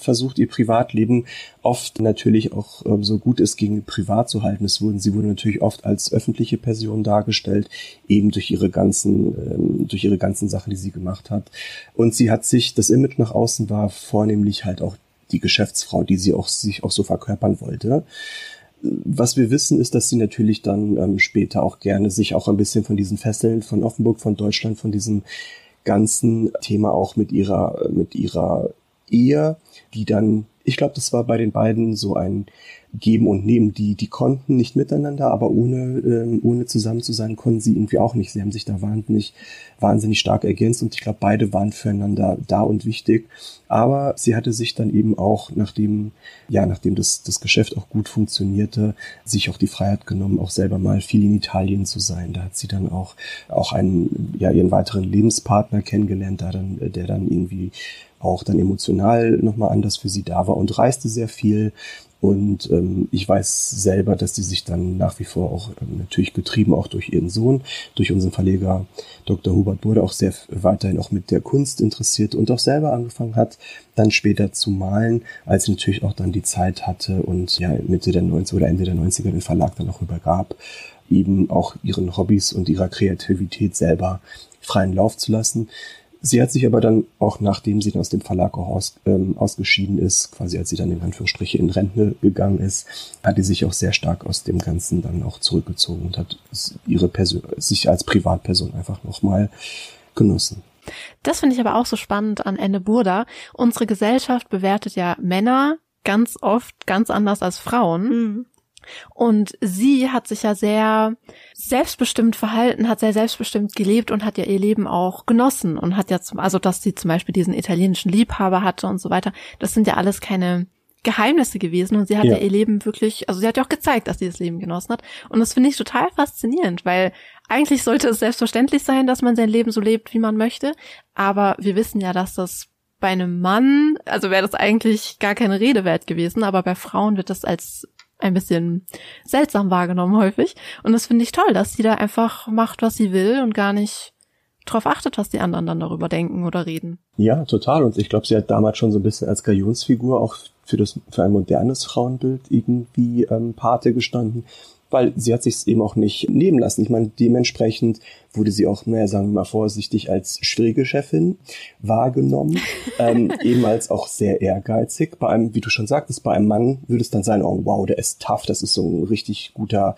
versucht, ihr Privatleben oft natürlich auch so gut es ging privat zu halten. Sie wurde natürlich oft als öffentliche Person dargestellt, eben durch ihre ganzen Sachen, die sie gemacht hat. Und das Image nach außen war vornehmlich halt auch die Geschäftsfrau, die sie auch sich so verkörpern wollte. Was wir wissen, ist, dass sie natürlich dann später auch gerne sich auch ein bisschen von diesen Fesseln von Offenburg, von Deutschland, von diesem ganzen Thema auch mit ihrer Ehe, die dann, ich glaube, das war bei den beiden so ein geben und nehmen. Die konnten nicht miteinander, aber ohne zusammen zu sein, konnten sie irgendwie auch nicht. Sie haben sich da wahnsinnig stark ergänzt und ich glaube, beide waren füreinander da und wichtig. Aber sie hatte sich dann eben auch, nachdem das Geschäft auch gut funktionierte, sich auch die Freiheit genommen, auch selber mal viel in Italien zu sein. Da hat sie dann auch einen, ihren weiteren Lebenspartner kennengelernt, der dann irgendwie auch dann emotional nochmal anders für sie da war und reiste sehr viel. Und ich weiß selber, dass sie sich dann nach wie vor auch natürlich getrieben, auch durch ihren Sohn, durch unseren Verleger Dr. Hubert Burda, auch sehr weiterhin auch mit der Kunst interessiert und auch selber angefangen hat, dann später zu malen, als sie natürlich auch dann die Zeit hatte und Mitte der 90er oder Ende der 90er den Verlag dann auch übergab, eben auch ihren Hobbys und ihrer Kreativität selber freien Lauf zu lassen. Sie hat sich aber dann auch, nachdem sie dann aus dem Verlag auch ausgeschieden ist, quasi als sie dann in Anführungsstrichen in Rente gegangen ist, hat sie sich auch sehr stark aus dem Ganzen dann auch zurückgezogen und hat sich als Privatperson einfach nochmal genossen. Das finde ich aber auch so spannend an Aenne Burda. Unsere Gesellschaft bewertet ja Männer ganz oft ganz anders als Frauen. Mhm. Und sie hat sich ja sehr selbstbestimmt verhalten, hat sehr selbstbestimmt gelebt und hat ja ihr Leben auch genossen und hat ja, also dass sie zum Beispiel diesen italienischen Liebhaber hatte und so weiter, das sind ja alles keine Geheimnisse gewesen und sie hat ja ihr Leben wirklich, also sie hat ja auch gezeigt, dass sie das Leben genossen hat und das finde ich total faszinierend, weil eigentlich sollte es selbstverständlich sein, dass man sein Leben so lebt, wie man möchte, aber wir wissen ja, dass das bei einem Mann, also wäre das eigentlich gar keine Rede wert gewesen, aber bei Frauen wird das als ein bisschen seltsam wahrgenommen häufig. Und das finde ich toll, dass sie da einfach macht, was sie will und gar nicht drauf achtet, was die anderen dann darüber denken oder reden. Ja, total. Und ich glaube, sie hat damals schon so ein bisschen als Galionsfigur auch für ein modernes Frauenbild irgendwie Pate gestanden, weil sie hat sich eben auch nicht nehmen lassen. Ich meine, dementsprechend wurde sie auch, sagen wir mal vorsichtig, als schwierige Chefin wahrgenommen, eben als auch sehr ehrgeizig. Bei einem, wie du schon sagtest, bei einem Mann würde es dann sein, oh wow, der ist tough, das ist so ein richtig guter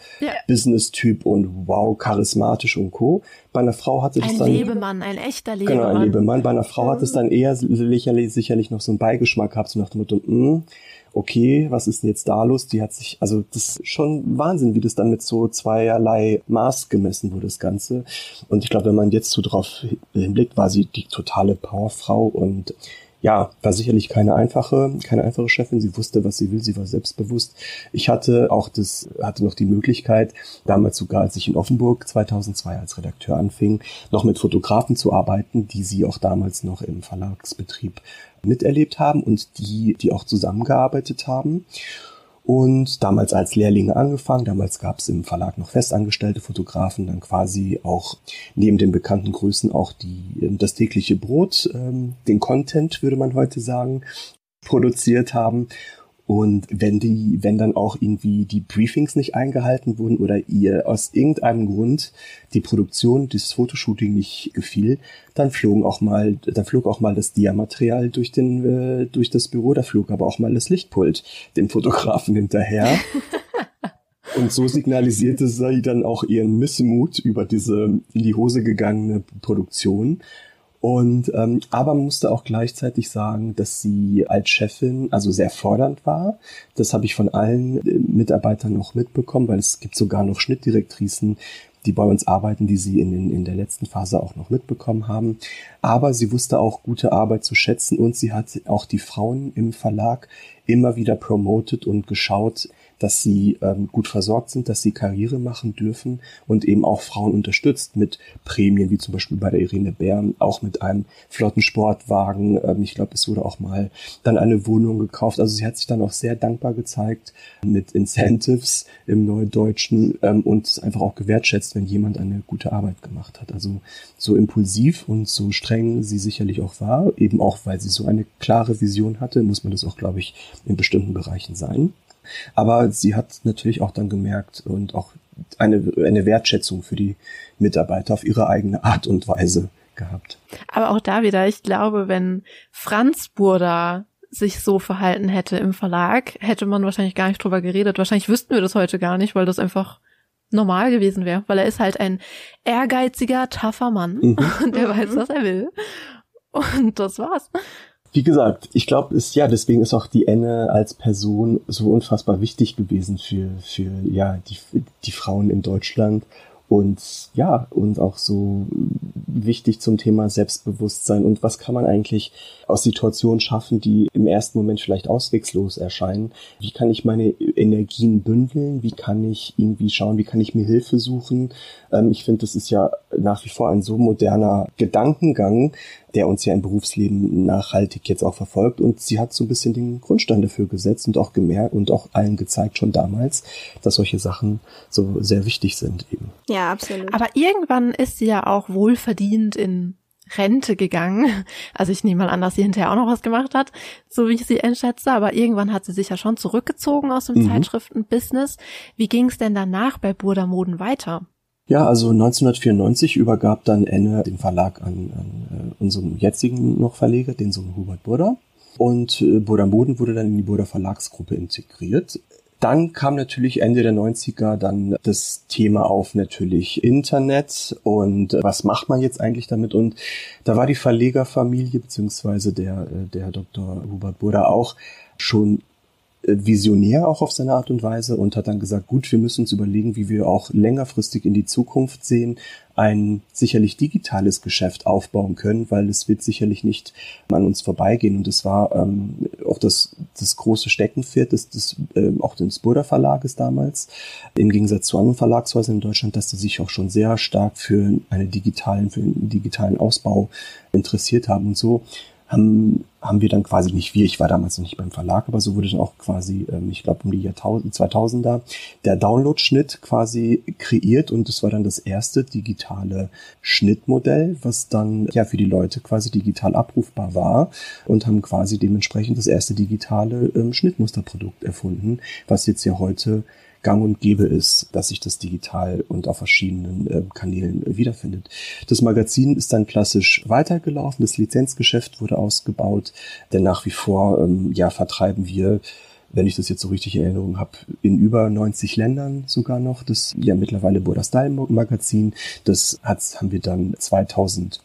Business-Typ und wow, charismatisch und co. Bei einer Frau hatte das dann... Ein Lebemann, ein echter Lebemann. Genau, ein Lebemann. Bei einer Frau hat es dann eher sicherlich noch so einen Beigeschmack gehabt, so nach dem Motto, okay, was ist denn jetzt da los? Die hat sich, also das ist schon Wahnsinn, wie das dann mit so zweierlei Maß gemessen wurde, das Ganze. Und ich glaube, wenn man jetzt so drauf hinblickt, war sie die totale Powerfrau und war sicherlich keine einfache Chefin. Sie wusste, was sie will. Sie war selbstbewusst. Ich hatte noch die Möglichkeit, damals sogar, als ich in Offenburg 2002 als Redakteur anfing, noch mit Fotografen zu arbeiten, die sie auch damals noch im Verlagsbetrieb miterlebt haben und die auch zusammengearbeitet haben. Und damals als Lehrlinge angefangen, damals gab es im Verlag noch festangestellte Fotografen, dann quasi auch neben den bekannten Größen auch das tägliche Brot, den Content, würde man heute sagen, produziert haben. Und wenn dann auch irgendwie die Briefings nicht eingehalten wurden oder ihr aus irgendeinem Grund die Produktion, das Fotoshooting nicht gefiel, dann flog auch mal das Dia-Material durch das Büro, da flog aber auch mal das Lichtpult dem Fotografen hinterher. Und so signalisierte sie dann auch ihren Missmut über diese in die Hose gegangene Produktion. Und aber man musste auch gleichzeitig sagen, dass sie als Chefin also sehr fordernd war. Das habe ich von allen Mitarbeitern noch mitbekommen, weil es gibt sogar noch Schnittdirektrisen, die bei uns arbeiten, die sie in der letzten Phase auch noch mitbekommen haben. Aber sie wusste auch gute Arbeit zu schätzen und sie hat auch die Frauen im Verlag immer wieder promotet und geschaut, dass sie gut versorgt sind, dass sie Karriere machen dürfen und eben auch Frauen unterstützt mit Prämien, wie zum Beispiel bei der Irene Bär, auch mit einem flotten Sportwagen. Ich glaube, es wurde auch mal dann eine Wohnung gekauft. Also sie hat sich dann auch sehr dankbar gezeigt mit Incentives im Neudeutschen und einfach auch gewertschätzt, wenn jemand eine gute Arbeit gemacht hat. Also so impulsiv und so streng sie sicherlich auch war, eben auch, weil sie so eine klare Vision hatte, muss man das auch, glaube ich, in bestimmten Bereichen sein. Aber sie hat natürlich auch dann gemerkt und auch eine Wertschätzung für die Mitarbeiter auf ihre eigene Art und Weise gehabt. Aber auch da wieder, ich glaube, wenn Franz Burda sich so verhalten hätte im Verlag, hätte man wahrscheinlich gar nicht drüber geredet. Wahrscheinlich wüssten wir das heute gar nicht, weil das einfach normal gewesen wäre. Weil er ist halt ein ehrgeiziger, tougher Mann. Mhm. Und der weiß, was er will. Und das war's. Wie gesagt, ich glaube, deswegen ist auch die Aenne als Person so unfassbar wichtig gewesen für die Frauen in Deutschland und auch so wichtig zum Thema Selbstbewusstsein und was kann man eigentlich aus Situationen schaffen, die im ersten Moment vielleicht auswegslos erscheinen. Wie kann ich meine Energien bündeln? Wie kann ich irgendwie schauen? Wie kann ich mir Hilfe suchen? Ich finde, das ist ja nach wie vor ein so moderner Gedankengang, der uns ja im Berufsleben nachhaltig jetzt auch verfolgt. Und sie hat so ein bisschen den Grundstein dafür gesetzt und auch gemerkt und auch allen gezeigt schon damals, dass solche Sachen so sehr wichtig sind eben. Ja, absolut. Aber irgendwann ist sie ja auch wohlverdient in Rente gegangen. Also ich nehme mal an, dass sie hinterher auch noch was gemacht hat, so wie ich sie einschätze. Aber irgendwann hat sie sich ja schon zurückgezogen aus dem Zeitschriftenbusiness. Wie ging es denn danach bei Burda Moden weiter? Ja, also 1994 übergab dann Aenne den Verlag an unseren jetzigen noch Verleger, den Sohn Hubert Burda. Und Burda Moden wurde dann in die Burda Verlagsgruppe integriert. Dann kam natürlich Ende der 90er dann das Thema auf, natürlich Internet und was macht man jetzt eigentlich damit? Und da war die Verlegerfamilie beziehungsweise der Dr. Hubert Burda auch schon visionär auch auf seine Art und Weise und hat dann gesagt, gut, wir müssen uns überlegen, wie wir auch längerfristig in die Zukunft sehen, ein sicherlich digitales Geschäft aufbauen können, weil es wird sicherlich nicht an uns vorbeigehen. Und das war auch das große Steckenpferd auch des Burda Verlages damals, im Gegensatz zu anderen Verlagshäusern in Deutschland, dass sie sich auch schon sehr stark für einen digitalen Ausbau interessiert haben. Und so haben wir dann quasi, ich war damals noch nicht beim Verlag, aber so wurde dann auch quasi, ich glaube um die 2000er, der Download-Schnitt quasi kreiert und das war dann das erste digitale Schnittmodell, was dann ja für die Leute quasi digital abrufbar war und haben quasi dementsprechend das erste digitale Schnittmusterprodukt erfunden, was jetzt ja heute gang und gäbe ist, dass sich das digital und auf verschiedenen Kanälen wiederfindet. Das Magazin ist dann klassisch weitergelaufen, das Lizenzgeschäft wurde ausgebaut, denn nach wie vor vertreiben wir, wenn ich das jetzt so richtig in Erinnerung habe, in über 90 Ländern sogar noch, das ja mittlerweile Burda Style Magazin, das haben wir dann 2009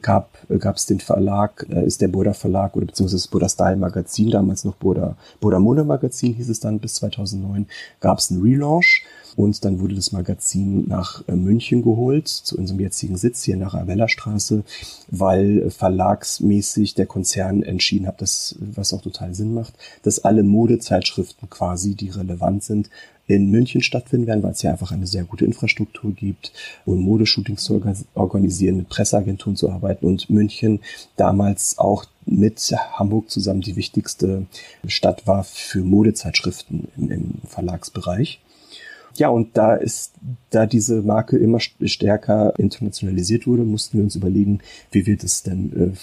gab's den Verlag, ist der Burda Verlag oder beziehungsweise das Burda Style Magazin, damals noch Burda Mode Magazin hieß es dann, bis 2009 gab's einen Relaunch und dann wurde das Magazin nach München geholt, zu unserem jetzigen Sitz hier in der Arabellastraße, weil verlagsmäßig der Konzern entschieden hat, das, was auch total Sinn macht, dass alle Modezeitschriften quasi, die relevant sind, in München stattfinden werden, weil es ja einfach eine sehr gute Infrastruktur gibt und Modeshootings zu organisieren, mit Presseagenturen zu arbeiten und München damals auch mit Hamburg zusammen die wichtigste Stadt war für Modezeitschriften im Verlagsbereich. Ja, und da diese Marke immer stärker internationalisiert wurde, mussten wir uns überlegen, wie wird es denn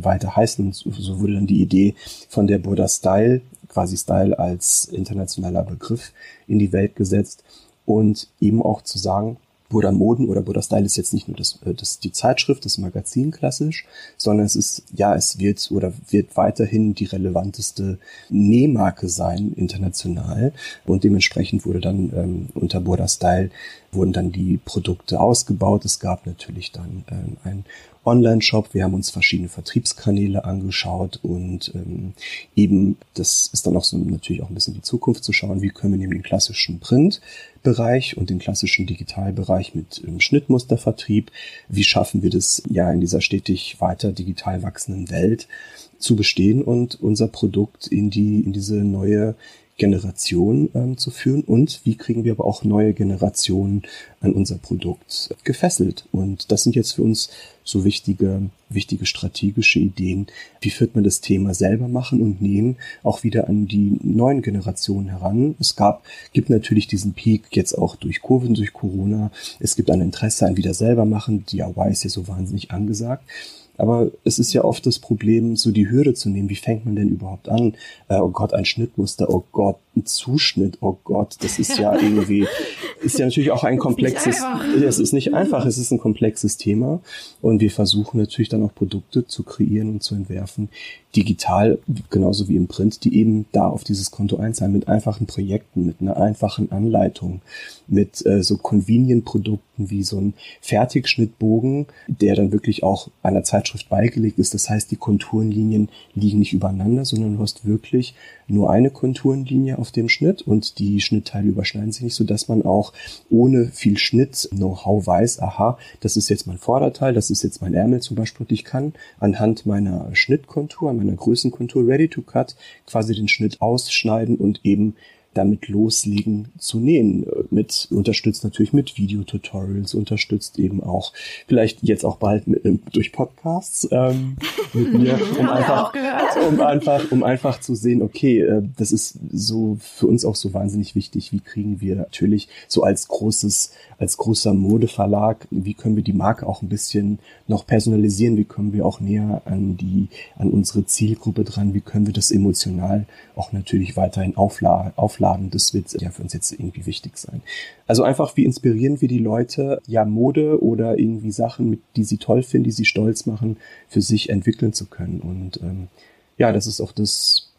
weiter heißen. Und so wurde dann die Idee von der Burda Style, quasi Style als internationaler Begriff, in die Welt gesetzt und eben auch zu sagen, Burda Moden oder Burda Style ist jetzt nicht nur die Zeitschrift, das Magazin klassisch, sondern es wird weiterhin die relevanteste Nähmarke sein, international. Und dementsprechend wurde dann unter Burda Style wurden dann die Produkte ausgebaut. Es gab natürlich dann einen Online-Shop. Wir haben uns verschiedene Vertriebskanäle angeschaut und eben, das ist dann auch so natürlich auch ein bisschen die Zukunft zu schauen, wie können wir neben den klassischen Printbereich und den klassischen Digitalbereich mit Schnittmustervertrieb, wie schaffen wir das ja in dieser stetig weiter digital wachsenden Welt zu bestehen und unser Produkt in diese neue Generation zu führen und wie kriegen wir aber auch neue Generationen an unser Produkt gefesselt. Und das sind jetzt für uns so wichtige strategische Ideen. Wie führt man das Thema selber machen und nähen auch wieder an die neuen Generationen heran? Es gibt natürlich diesen Peak jetzt auch durch Corona. Es gibt ein Interesse an wieder selber machen. DIY ist ja so wahnsinnig angesagt. Aber es ist ja oft das Problem, so die Hürde zu nehmen. Wie fängt man denn überhaupt an? Oh Gott, ein Schnittmuster. Oh Gott, ein Zuschnitt, oh Gott, das ist ja irgendwie, ist ja natürlich auch ein komplexes, es ist nicht einfach, es ist ein komplexes Thema und wir versuchen natürlich dann auch Produkte zu kreieren und zu entwerfen, digital, genauso wie im Print, die eben da auf dieses Konto einzahlen, mit einfachen Projekten, mit einer einfachen Anleitung, mit so Convenient-Produkten wie so ein Fertigschnittbogen, der dann wirklich auch einer Zeitschrift beigelegt ist. Das heißt, die Konturenlinien liegen nicht übereinander, sondern du hast wirklich nur eine Konturenlinie auf dem Schnitt und die Schnittteile überschneiden sich nicht, sodass man auch ohne viel Schnitt-Know-how weiß, aha, das ist jetzt mein Vorderteil, das ist jetzt mein Ärmel zum Beispiel. Ich kann anhand meiner Schnittkontur, meiner Größenkontur ready to cut quasi den Schnitt ausschneiden und eben damit loslegen zu nähen. Mit unterstützt natürlich mit Videotutorials, unterstützt eben auch vielleicht jetzt auch bald durch Podcasts mit mir, um einfach zu sehen, okay, das ist so für uns auch so wahnsinnig wichtig. Wie kriegen wir natürlich so als großer Modeverlag, wie können wir die Marke auch ein bisschen noch personalisieren? Wie kommen wir auch näher an unsere Zielgruppe dran? Wie können wir das emotional auch natürlich weiterhin aufladen, das wird ja für uns jetzt irgendwie wichtig sein. Also einfach, wie inspirieren wir die Leute, ja Mode oder irgendwie Sachen, die sie toll finden, die sie stolz machen, für sich entwickeln zu können. Und ja, das ist auch das,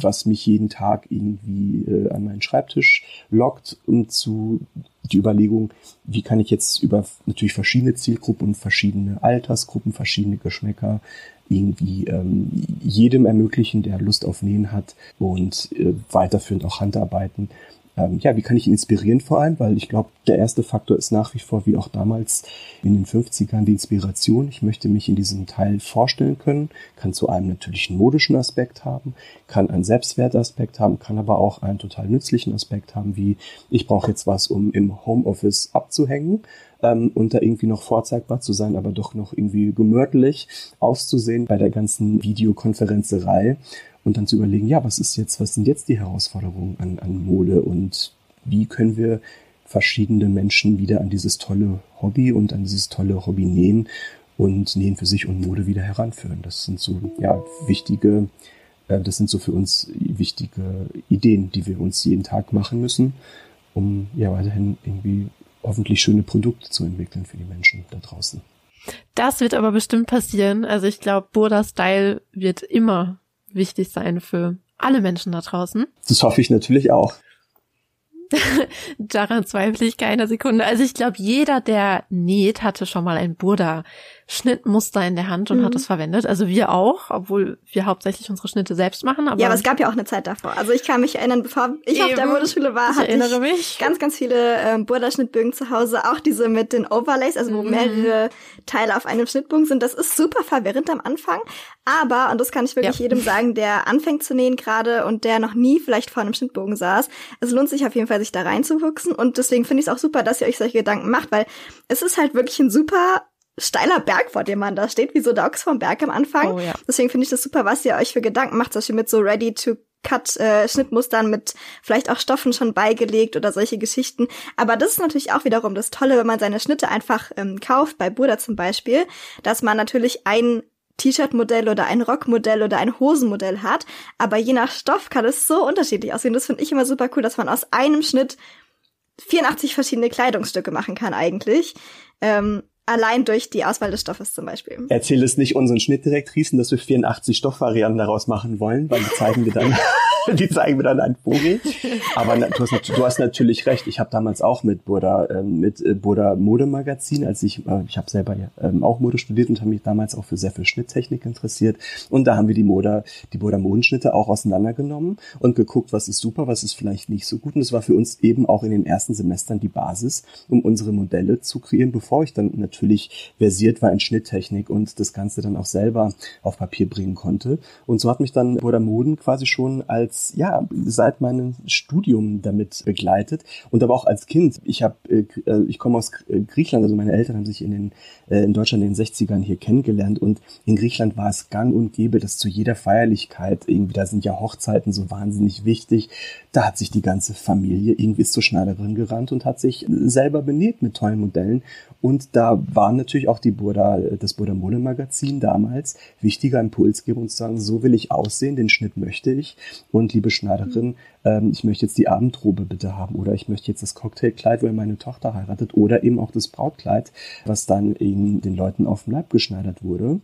was mich jeden Tag irgendwie an meinen Schreibtisch lockt und zu die Überlegung, wie kann ich jetzt über natürlich verschiedene Zielgruppen und verschiedene Altersgruppen, verschiedene Geschmäcker irgendwie jedem ermöglichen, der Lust auf Nähen hat und weiterführend auch Handarbeiten. Ja, wie kann ich ihn inspirieren vor allem? Weil ich glaube, der erste Faktor ist nach wie vor, wie auch damals in den 50ern, die Inspiration. Ich möchte mich in diesem Teil vorstellen können, kann zu einem natürlich einen modischen Aspekt haben, kann einen Selbstwertaspekt haben, kann aber auch einen total nützlichen Aspekt haben, wie ich brauche jetzt was, um im Homeoffice abzuhängen und da irgendwie noch vorzeigbar zu sein, aber doch noch irgendwie gemütlich auszusehen bei der ganzen Videokonferenzerei. Und dann zu überlegen, ja, was sind jetzt die Herausforderungen an Mode und wie können wir verschiedene Menschen wieder an dieses tolle Hobby nähen und Nähen für sich und Mode wieder heranführen. Das sind so, ja, für uns wichtige Ideen, die wir uns jeden Tag machen müssen, um ja weiterhin irgendwie hoffentlich schöne Produkte zu entwickeln für die Menschen da draußen. Das wird aber bestimmt passieren. Also ich glaube, Burda Style wird immer wichtig sein für alle Menschen da draußen. Das hoffe ich natürlich auch. Daran zweifle ich keine Sekunde. Also ich glaube, jeder, der näht, hatte schon mal ein Burda-Schnittmuster in der Hand und hat es verwendet. Also wir auch, obwohl wir hauptsächlich unsere Schnitte selbst machen. Aber ja, aber es gab ja auch eine Zeit davor. Also ich kann mich erinnern, bevor ich auf der Modeschule war, hatte ich ganz, ganz viele Burda-Schnittbögen zu Hause. Auch diese mit den Overlays, also wo mehrere Teile auf einem Schnittbogen sind. Das ist super verwirrend am Anfang. Aber, und das kann ich wirklich jedem sagen, der anfängt zu nähen gerade und der noch nie vielleicht vor einem Schnittbogen saß, es lohnt sich auf jeden Fall, sich da reinzuwuchsen, und deswegen finde ich es auch super, dass ihr euch solche Gedanken macht, weil es ist halt wirklich ein super steiler Berg, vor dem man da steht, wie so der Ochs vom Berg am Anfang. Oh, ja. Deswegen finde ich das super, was ihr euch für Gedanken macht, zum Beispiel mit so Ready-to-Cut-Schnittmustern mit vielleicht auch Stoffen schon beigelegt oder solche Geschichten. Aber das ist natürlich auch wiederum das Tolle, wenn man seine Schnitte einfach kauft, bei Burda zum Beispiel, dass man natürlich ein T-Shirt-Modell oder ein Rockmodell oder ein Hosenmodell hat, aber je nach Stoff kann es so unterschiedlich aussehen. Das finde ich immer super cool, dass man aus einem Schnitt 84 verschiedene Kleidungsstücke machen kann eigentlich. Allein durch die Auswahl des Stoffes zum Beispiel. Erzähl es nicht unseren Schnittdirektrisen, dass wir 84 Stoffvarianten daraus machen wollen, weil die zeigen wir dann einen Vogel. Aber du hast natürlich recht. Ich habe damals auch mit Burda Modemagazin, ich habe selber auch Mode studiert und habe mich damals auch für sehr viel Schnitttechnik interessiert. Und da haben wir die Burda Modenschnitte auch auseinandergenommen und geguckt, was ist super, was ist vielleicht nicht so gut. Und das war für uns eben auch in den ersten Semestern die Basis, um unsere Modelle zu kreieren, bevor ich dann natürlich versiert war in Schnitttechnik und das Ganze dann auch selber auf Papier bringen konnte. Und so hat mich dann Burda Moden quasi schon seit meinem Studium damit begleitet und aber auch als Kind. Ich komme aus Griechenland, also meine Eltern haben sich in Deutschland in den 60ern hier kennengelernt und in Griechenland war es gang und gäbe, dass zu jeder Feierlichkeit irgendwie, da sind ja Hochzeiten so wahnsinnig wichtig, da hat sich die ganze Familie irgendwie zur Schneiderin gerannt und hat sich selber benäht mit tollen Modellen. Und da war natürlich auch das Burda Modemagazin damals wichtiger Impuls geben und zu sagen, so will ich aussehen, den Schnitt möchte ich. Und und liebe Schneiderin, ich möchte jetzt die Abendrobe bitte haben oder ich möchte jetzt das Cocktailkleid, weil meine Tochter heiratet oder eben auch das Brautkleid, was dann eben den Leuten auf den Leib geschneidert wurde.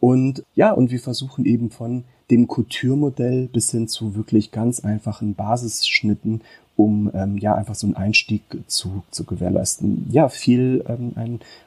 Und ja, und wir versuchen eben von dem Couture-Modell bis hin zu wirklich ganz einfachen Basisschnitten, um ja einfach so einen Einstieg zu gewährleisten. Ja, viel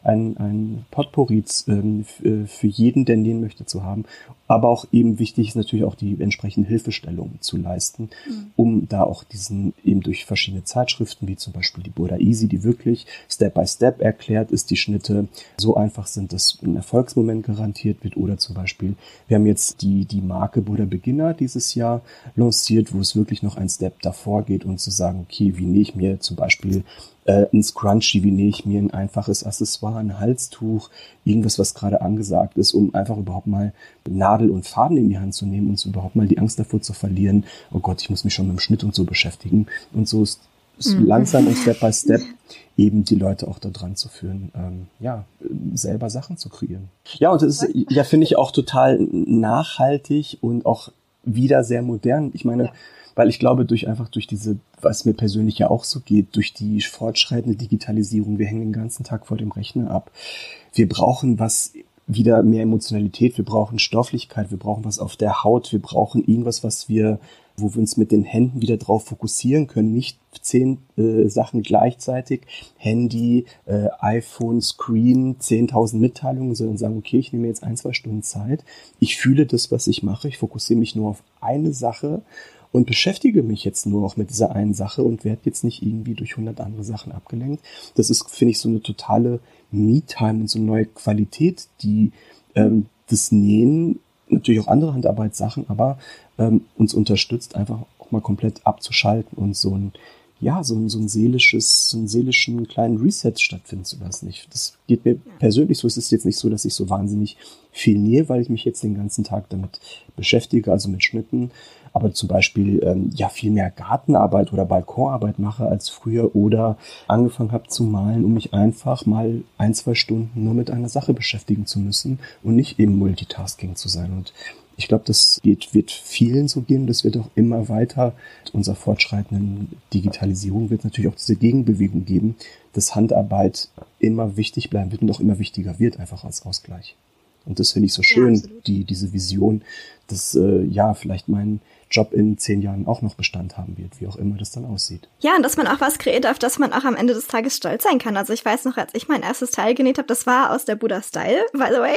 ein Potpourri für jeden, der nähen möchte, zu haben. Aber auch eben wichtig ist natürlich auch die entsprechenden Hilfestellungen zu leisten, um da auch diesen eben durch verschiedene Zeitschriften, wie zum Beispiel die Burda Easy, die wirklich Step by Step erklärt ist, die Schnitte so einfach sind, dass ein Erfolgsmoment garantiert wird. Oder zum Beispiel, wir haben jetzt die Marke Burda Beginner dieses Jahr lanciert, wo es wirklich noch ein Step davor geht und zu sagen, okay, wie nähe ich mir zum Beispiel ein Scrunchie, wie nähe ich mir ein einfaches Accessoire, ein Halstuch, irgendwas, was gerade angesagt ist, um einfach überhaupt mal Nadel und Faden in die Hand zu nehmen und überhaupt mal die Angst davor zu verlieren, oh Gott, ich muss mich schon mit dem Schnitt und so beschäftigen. Und so ist langsam und Step by Step eben die Leute auch da dran zu führen, selber Sachen zu kreieren. Ja, und das ist, ja, finde ich auch total nachhaltig und auch wieder sehr modern. Ich meine, weil ich glaube, durch diese, was mir persönlich ja auch so geht, durch die fortschreitende Digitalisierung, wir hängen den ganzen Tag vor dem Rechner ab. Wir brauchen was, wieder mehr Emotionalität, wir brauchen Stofflichkeit, wir brauchen was auf der Haut, wir brauchen irgendwas, wo wir uns mit den Händen wieder drauf fokussieren können, nicht 10 Sachen gleichzeitig, Handy, iPhone, Screen, 10.000 Mitteilungen, sondern sagen, okay, ich nehme mir jetzt 1-2 Stunden Zeit, ich fühle das, was ich mache, ich fokussiere mich nur auf eine Sache und beschäftige mich jetzt nur auch mit dieser einen Sache und werde jetzt nicht irgendwie durch 100 andere Sachen abgelenkt. Das ist, finde ich, so eine totale Me-Time und so eine neue Qualität, die das Nähen, natürlich auch andere Handarbeitssachen, aber uns unterstützt, einfach auch mal komplett abzuschalten und so einen seelischen kleinen Reset stattfinden zu lassen. Das geht mir persönlich so. Es ist jetzt nicht so, dass ich so wahnsinnig viel nähe, weil ich mich jetzt den ganzen Tag damit beschäftige, also mit Schnitten. Aber zum Beispiel viel mehr Gartenarbeit oder Balkonarbeit mache als früher oder angefangen habe zu malen, um mich einfach mal 1-2 Stunden nur mit einer Sache beschäftigen zu müssen und nicht eben Multitasking zu sein. Und ich glaube, das wird vielen so gehen. Das wird auch immer weiter. Mit unserer fortschreitenden Digitalisierung wird natürlich auch diese Gegenbewegung geben, dass Handarbeit immer wichtig bleiben wird und auch immer wichtiger wird, einfach als Ausgleich. Und das finde ich so schön, ja, diese Vision, dass vielleicht mein Job in 10 Jahren auch noch Bestand haben wird, wie auch immer das dann aussieht. Ja, und dass man auch was kreiert, auf das man auch am Ende des Tages stolz sein kann. Also ich weiß noch, als ich mein erstes Teil genäht habe, das war aus der Burda Style, by the way,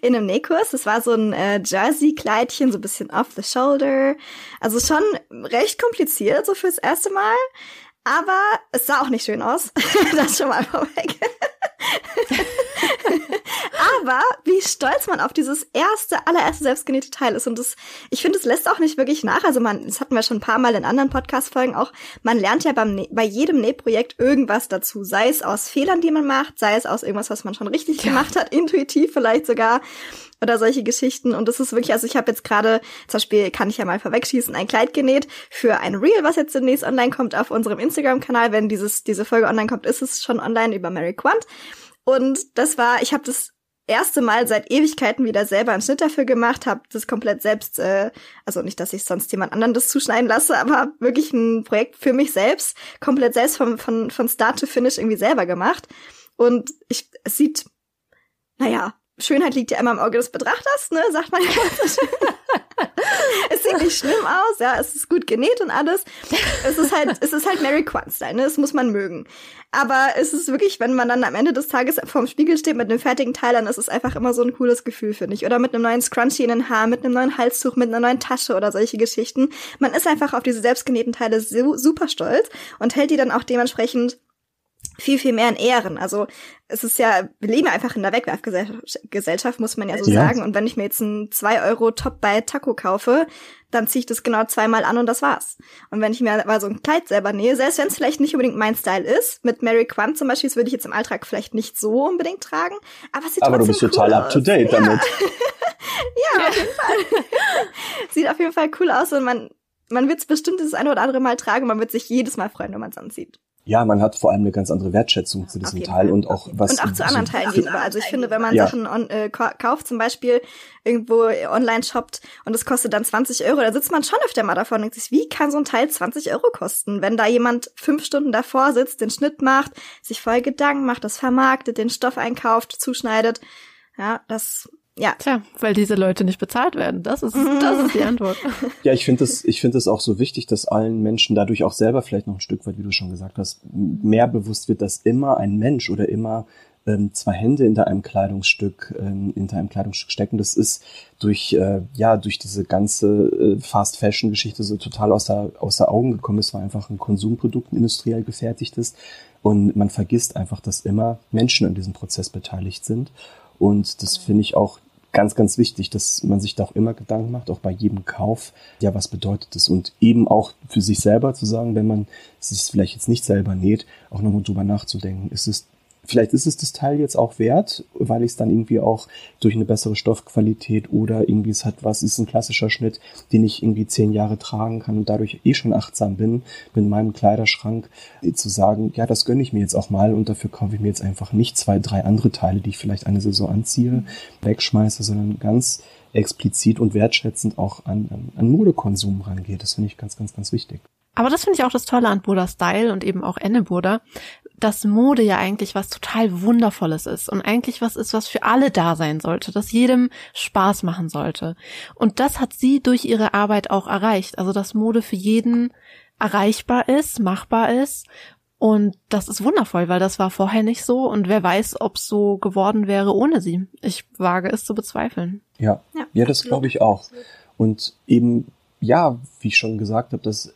in einem Nähkurs. Das war so ein Jersey-Kleidchen, so ein bisschen off the shoulder. Also schon recht kompliziert, so fürs erste Mal. Aber es sah auch nicht schön aus. Das schon mal vorweg. Aber wie stolz man auf dieses allererste selbstgenähte Teil ist. Und ich finde, es lässt auch nicht wirklich nach. Also das hatten wir schon ein paar Mal in anderen Podcast-Folgen auch. Man lernt ja bei jedem Nähprojekt irgendwas dazu. Sei es aus Fehlern, die man macht, sei es aus irgendwas, was man schon richtig gemacht hat, intuitiv vielleicht sogar. Oder solche Geschichten. Und das ist wirklich, also ich habe jetzt gerade, zum Beispiel kann ich ja mal vorwegschießen, ein Kleid genäht für ein Reel, was jetzt demnächst online kommt auf unserem Instagram-Kanal. Wenn diese Folge online kommt, ist es schon online über Mary Quant. Und ich habe das erste Mal seit Ewigkeiten wieder selber einen Schnitt dafür gemacht, habe das komplett selbst, also nicht, dass ich sonst jemand anderen das zuschneiden lasse, aber wirklich ein Projekt für mich selbst, komplett selbst von Start to Finish irgendwie selber gemacht. Und es sieht, Schönheit liegt ja immer im Auge des Betrachters, ne, sagt man ja immer so schön. Es sieht nicht schlimm aus, ja, es ist gut genäht und alles. Es ist halt Mary Quant-Style, ne, das muss man mögen. Aber es ist wirklich, wenn man dann am Ende des Tages vorm Spiegel steht mit einem fertigen Teil, dann ist es einfach immer so ein cooles Gefühl, finde ich. Oder mit einem neuen Scrunchie in den Haaren, mit einem neuen Halstuch, mit einer neuen Tasche oder solche Geschichten. Man ist einfach auf diese selbstgenähten Teile so super stolz und hält die dann auch dementsprechend viel, viel mehr in Ehren. Also es ist ja, wir leben ja einfach in der Wegwerfgesellschaft, muss man ja so sagen. Und wenn ich mir jetzt einen 2-Euro-Top-Buy-Taco kaufe, dann ziehe ich das genau zweimal an und das war's. Und wenn ich mir aber so ein Kleid selber nähe, selbst wenn es vielleicht nicht unbedingt mein Style ist, mit Mary Quant zum Beispiel, das würde ich jetzt im Alltag vielleicht nicht so unbedingt tragen, aber es sieht trotzdem cool aus. Aber du bist total up-to-date damit. Ja, auf jeden Fall. Sieht auf jeden Fall cool aus und man wird es bestimmt das eine oder andere Mal tragen und man wird sich jedes Mal freuen, wenn man es anzieht. Ja, man hat vor allem eine ganz andere Wertschätzung zu diesem Teil und auch was. Und auch zu anderen Teilen gegenüber. Also ich finde, wenn man Sachen kauft, zum Beispiel irgendwo online shoppt und es kostet dann 20 €, da sitzt man schon öfter mal davor und denkt sich, wie kann so ein Teil 20 € kosten? Wenn da jemand 5 Stunden davor sitzt, den Schnitt macht, sich voll Gedanken macht, das vermarktet, den Stoff einkauft, zuschneidet. Ja, das, ja. Tja, weil diese Leute nicht bezahlt werden. Das ist die Antwort. Ja, ich finde es auch so wichtig, dass allen Menschen dadurch auch selber vielleicht noch ein Stück weit, wie du schon gesagt hast, mehr bewusst wird, dass immer ein Mensch oder immer zwei Hände hinter einem Kleidungsstück stecken. Das ist durch diese ganze Fast-Fashion-Geschichte so total außer Augen gekommen. Es war einfach ein Konsumprodukt, ein industriell gefertigtes. Und man vergisst einfach, dass immer Menschen an diesem Prozess beteiligt sind. Und das finde ich auch ganz, ganz wichtig, dass man sich da auch immer Gedanken macht, auch bei jedem Kauf, ja, was bedeutet das? Und eben auch für sich selber zu sagen, wenn man es sich vielleicht jetzt nicht selber näht, auch nochmal drüber nachzudenken, vielleicht ist es das Teil jetzt auch wert, weil ich es dann irgendwie auch durch eine bessere Stoffqualität oder irgendwie ist ein klassischer Schnitt, den ich irgendwie 10 Jahre tragen kann und dadurch eh schon achtsam bin, mit meinem Kleiderschrank zu sagen, ja, das gönne ich mir jetzt auch mal und dafür kaufe ich mir jetzt einfach nicht 2, 3 andere Teile, die ich vielleicht eine Saison anziehe, wegschmeiße, sondern ganz explizit und wertschätzend auch an Modekonsum rangeht. Das finde ich ganz, ganz, ganz wichtig. Aber das finde ich auch das Tolle an Burda Style und eben auch Aenne Burda, dass Mode ja eigentlich was total Wundervolles ist und eigentlich was ist, was für alle da sein sollte, das jedem Spaß machen sollte. Und das hat sie durch ihre Arbeit auch erreicht, also dass Mode für jeden erreichbar ist, machbar ist. Und das ist wundervoll, weil das war vorher nicht so und wer weiß, ob es so geworden wäre ohne sie. Ich wage es zu bezweifeln. Ja, das glaube ich auch. Und eben, ja, wie ich schon gesagt habe, dass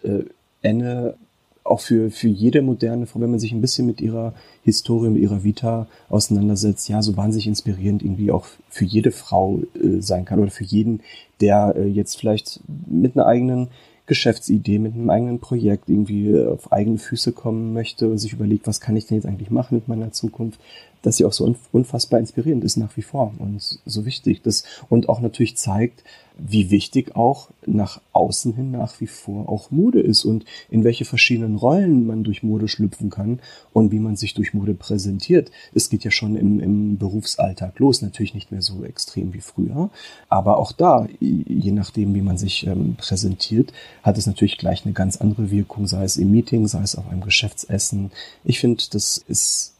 Aenne auch für jede moderne Frau, wenn man sich ein bisschen mit ihrer Historie, mit ihrer Vita auseinandersetzt, ja, so wahnsinnig inspirierend irgendwie auch für jede Frau sein kann oder für jeden, der jetzt vielleicht mit einer eigenen Geschäftsidee, mit einem eigenen Projekt irgendwie auf eigene Füße kommen möchte und sich überlegt, was kann ich denn jetzt eigentlich machen mit meiner Zukunft, dass sie auch so unfassbar inspirierend ist nach wie vor und so wichtig das und auch natürlich zeigt, wie wichtig auch nach außen hin nach wie vor auch Mode ist und in welche verschiedenen Rollen man durch Mode schlüpfen kann und wie man sich durch Mode präsentiert. Es geht ja schon im Berufsalltag los, natürlich nicht mehr so extrem wie früher, aber auch da, je nachdem, wie man sich präsentiert, hat es natürlich gleich eine ganz andere Wirkung, sei es im Meeting, sei es auf einem Geschäftsessen. Ich finde, das ist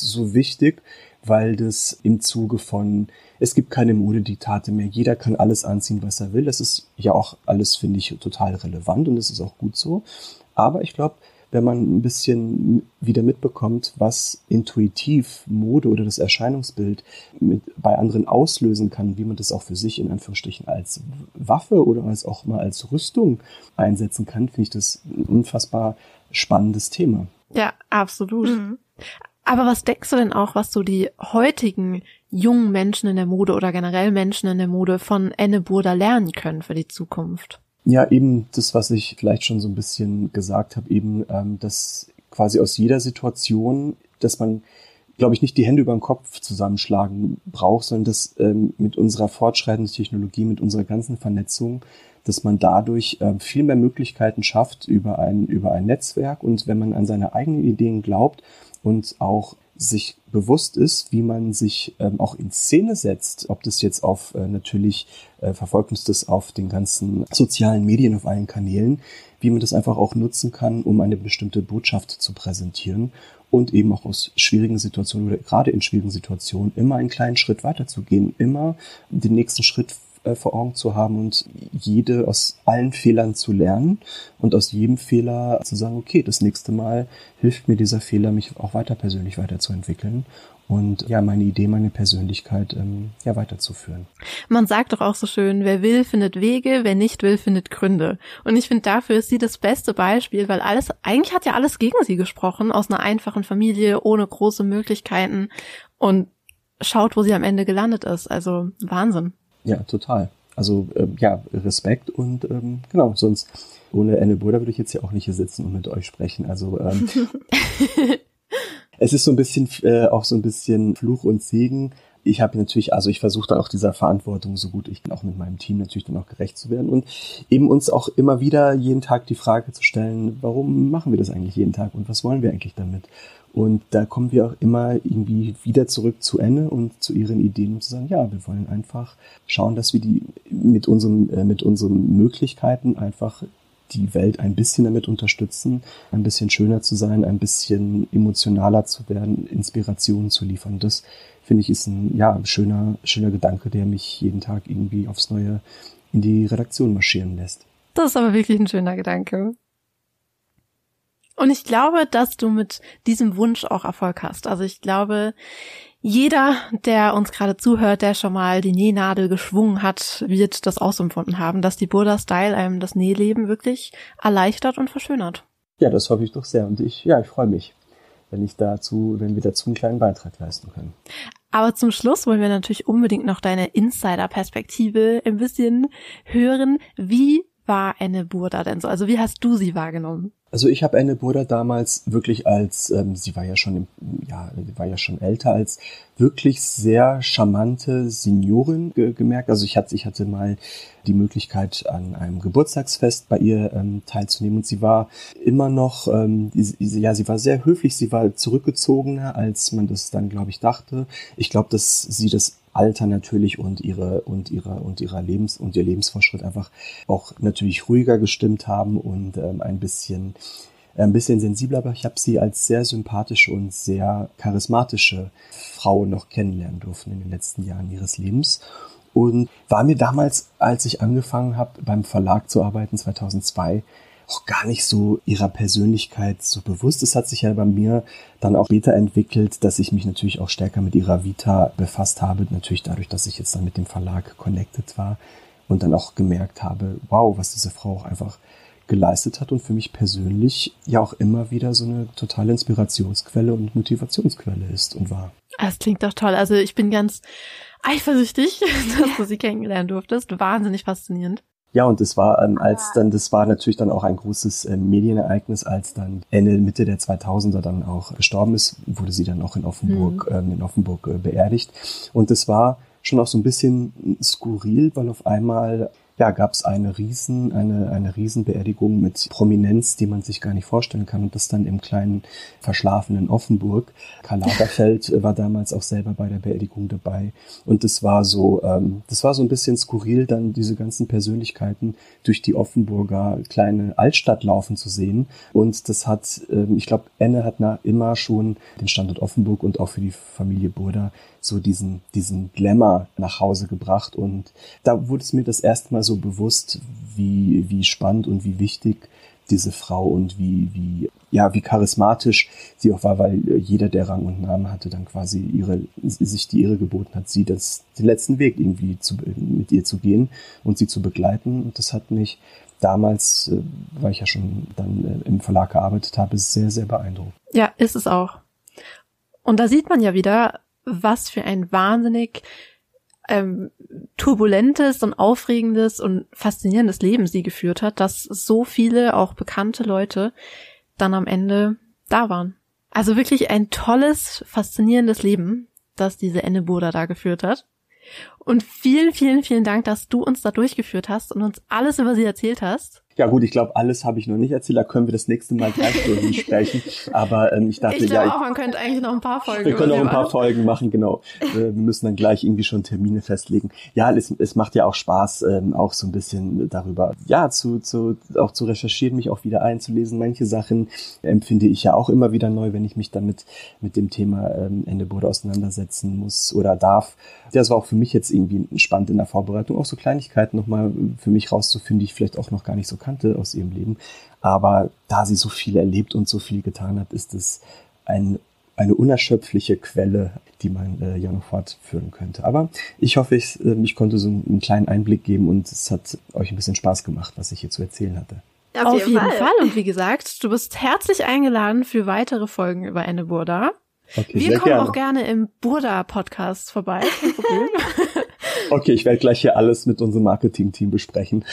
so wichtig, weil das im Zuge von, es gibt keine Modediktate mehr, jeder kann alles anziehen, was er will. Das ist ja auch alles, finde ich, total relevant und das ist auch gut so. Aber ich glaube, wenn man ein bisschen wieder mitbekommt, was intuitiv Mode oder das Erscheinungsbild bei anderen auslösen kann, wie man das auch für sich in Anführungsstrichen als Waffe oder als auch mal als Rüstung einsetzen kann, finde ich das ein unfassbar spannendes Thema. Ja, absolut. Mhm. Aber was denkst du denn auch, was so die heutigen jungen Menschen in der Mode oder generell Menschen in der Mode von Aenne Burda lernen können für die Zukunft? Ja, eben das, was ich vielleicht schon so ein bisschen gesagt habe, eben, dass quasi aus jeder Situation, dass man, glaube ich, nicht die Hände über den Kopf zusammenschlagen braucht, sondern dass mit unserer fortschreitenden Technologie, mit unserer ganzen Vernetzung, dass man dadurch viel mehr Möglichkeiten schafft über ein Netzwerk. Und wenn man an seine eigenen Ideen glaubt und auch sich bewusst ist, wie man sich auch in Szene setzt, ob das jetzt auf verfolgt uns das auf den ganzen sozialen Medien, auf allen Kanälen, wie man das einfach auch nutzen kann, um eine bestimmte Botschaft zu präsentieren und eben auch aus schwierigen Situationen oder gerade in schwierigen Situationen immer einen kleinen Schritt weiterzugehen, immer den nächsten Schritt vor Augen zu haben und aus allen Fehlern zu lernen und aus jedem Fehler zu sagen, okay, das nächste Mal hilft mir dieser Fehler, mich auch weiter persönlich weiterzuentwickeln und ja, meine Idee, meine Persönlichkeit weiterzuführen. Man sagt doch auch so schön, wer will, findet Wege, wer nicht will, findet Gründe. Und ich finde, dafür ist sie das beste Beispiel, weil eigentlich hat ja alles gegen sie gesprochen, aus einer einfachen Familie, ohne große Möglichkeiten und schaut, wo sie am Ende gelandet ist. Also Wahnsinn. Ja, total. Also Respekt und genau, sonst ohne Aenne Burda würde ich jetzt ja auch nicht hier sitzen und mit euch sprechen. Also es ist so ein bisschen auch so ein bisschen Fluch und Segen, ich habe natürlich, also ich versuche dann auch dieser Verantwortung so gut ich kann, auch mit meinem Team natürlich dann auch gerecht zu werden und eben uns auch immer wieder jeden Tag die Frage zu stellen, warum machen wir das eigentlich jeden Tag und was wollen wir eigentlich damit? Und da kommen wir auch immer irgendwie wieder zurück zu Aenne und zu ihren Ideen und zu sagen, ja, wir wollen einfach schauen, dass wir die mit unseren Möglichkeiten einfach die Welt ein bisschen damit unterstützen, ein bisschen schöner zu sein, ein bisschen emotionaler zu werden, Inspirationen zu liefern. Das finde ich ist ein schöner Gedanke, der mich jeden Tag irgendwie aufs Neue in die Redaktion marschieren lässt. Das ist aber wirklich ein schöner Gedanke. Und ich glaube, dass du mit diesem Wunsch auch Erfolg hast. Also ich glaube, jeder, der uns gerade zuhört, der schon mal die Nähnadel geschwungen hat, wird das auch so empfunden haben, dass die Burda Style einem das Nähleben wirklich erleichtert und verschönert. Ja, das hoffe ich doch sehr. Und ich freue mich, wenn wir dazu einen kleinen Beitrag leisten können. Aber zum Schluss wollen wir natürlich unbedingt noch deine Insider-Perspektive ein bisschen hören. Wie war Aenne Burda denn so? Also wie hast du sie wahrgenommen? Also ich habe Aenne Burda damals wirklich als, sie war ja schon älter, als wirklich sehr charmante Seniorin gemerkt. Also ich hatte mal die Möglichkeit, an einem Geburtstagsfest bei ihr teilzunehmen und sie war immer noch, sie war sehr höflich, sie war zurückgezogener, als man das dann, glaube ich, dachte. Ich glaube, dass sie das Alter natürlich und ihr Lebensfortschritt einfach auch natürlich ruhiger gestimmt haben und ein bisschen sensibler, aber ich habe sie als sehr sympathische und sehr charismatische Frau noch kennenlernen dürfen in den letzten Jahren ihres Lebens und war mir damals, als ich angefangen habe beim Verlag zu arbeiten 2002, auch gar nicht so ihrer Persönlichkeit so bewusst. Es hat sich ja bei mir dann auch später entwickelt, dass ich mich natürlich auch stärker mit ihrer Vita befasst habe. Natürlich dadurch, dass ich jetzt dann mit dem Verlag connected war und dann auch gemerkt habe, wow, was diese Frau auch einfach geleistet hat und für mich persönlich ja auch immer wieder so eine totale Inspirationsquelle und Motivationsquelle ist und war. Das klingt doch toll. Also ich bin ganz eifersüchtig, dass du sie kennengelernt durftest. Wahnsinnig faszinierend. Ja, und es war das war natürlich auch ein großes Medienereignis, als dann Ende Mitte der 2000er dann auch gestorben ist, wurde sie dann auch in Offenburg beerdigt. Und das war schon auch so ein bisschen skurril, weil auf einmal gab es eine riesen Beerdigung mit Prominenz, die man sich gar nicht vorstellen kann. Und das dann im kleinen, verschlafenen Offenburg. Karl Lagerfeld war damals auch selber bei der Beerdigung dabei. Und das war so ein bisschen skurril, dann diese ganzen Persönlichkeiten durch die Offenburger kleine Altstadt laufen zu sehen. Und das hat, ich glaube, Aenne hat immer schon den Standort Offenburg und auch für die Familie Burda so diesen Glamour nach Hause gebracht. Und da wurde es mir das erste Mal so bewusst, wie spannend und wie wichtig diese Frau und wie charismatisch sie auch war, weil jeder, der Rang und Namen hatte, dann quasi sich die Ehre geboten hat, sie den letzten Weg irgendwie mit ihr zu gehen und sie zu begleiten. Und das hat mich damals, weil ich ja schon dann im Verlag gearbeitet habe, sehr, sehr beeindruckt. Ja, ist es auch. Und da sieht man ja wieder, was für ein wahnsinnig turbulentes und aufregendes und faszinierendes Leben sie geführt hat, dass so viele, auch bekannte Leute, dann am Ende da waren. Also wirklich ein tolles, faszinierendes Leben, das diese Aenne Burda da geführt hat. Und vielen, vielen, vielen Dank, dass du uns da durchgeführt hast und uns alles über sie erzählt hast. Ja gut, ich glaube, alles habe ich noch nicht erzählt, da können wir das nächste Mal 3 Stunden sprechen, aber man könnte eigentlich noch ein paar Folgen machen. Wir können noch ein paar Folgen machen, genau. Wir müssen dann gleich irgendwie schon Termine festlegen. Ja, es macht ja auch Spaß, auch so ein bisschen darüber, auch zu recherchieren, mich auch wieder einzulesen. Manche Sachen empfinde ich ja auch immer wieder neu, wenn ich mich dann mit dem Thema Aenne Burda auseinandersetzen muss oder darf. Das war auch für mich jetzt irgendwie spannend in der Vorbereitung, auch so Kleinigkeiten nochmal für mich rauszufinden, die ich vielleicht auch noch gar nicht so kannte aus ihrem Leben. Aber da sie so viel erlebt und so viel getan hat, ist es eine unerschöpfliche Quelle, die man ja noch fortführen könnte. Aber ich hoffe, ich konnte so einen kleinen Einblick geben und es hat euch ein bisschen Spaß gemacht, was ich hier zu erzählen hatte. Auf jeden Fall. Und wie gesagt, du bist herzlich eingeladen für weitere Folgen über Aenne Burda. Okay, wir kommen gerne auch gerne im Burda-Podcast vorbei. Okay, ich werde gleich hier alles mit unserem Marketing-Team besprechen.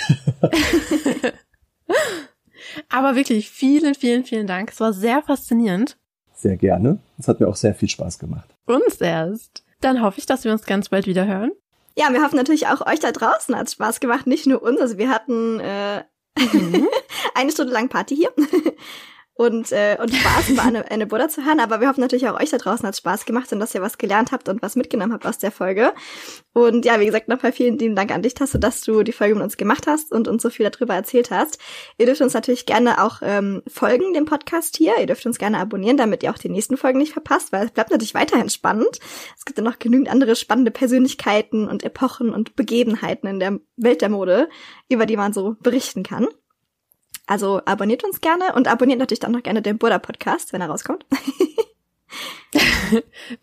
Aber wirklich, vielen, vielen, vielen Dank. Es war sehr faszinierend. Sehr gerne. Es hat mir auch sehr viel Spaß gemacht. Uns erst. Dann hoffe ich, dass wir uns ganz bald wieder hören. Ja, wir hoffen natürlich auch, euch da draußen hat es Spaß gemacht, nicht nur uns. Also wir hatten eine Stunde lang Party hier und Spaß über Aenne Burda zu hören. Aber wir hoffen natürlich auch, euch da draußen hat es Spaß gemacht und dass ihr was gelernt habt und was mitgenommen habt aus der Folge. Und ja, wie gesagt, nochmal vielen lieben Dank an dich, Tasso, dass du die Folge mit uns gemacht hast und uns so viel darüber erzählt hast. Ihr dürft uns natürlich gerne auch folgen, dem Podcast hier. Ihr dürft uns gerne abonnieren, damit ihr auch die nächsten Folgen nicht verpasst, weil es bleibt natürlich weiterhin spannend. Es gibt ja noch genügend andere spannende Persönlichkeiten und Epochen und Begebenheiten in der Welt der Mode, über die man so berichten kann. Also abonniert uns gerne und abonniert natürlich dann noch gerne den Burda-Podcast, wenn er rauskommt.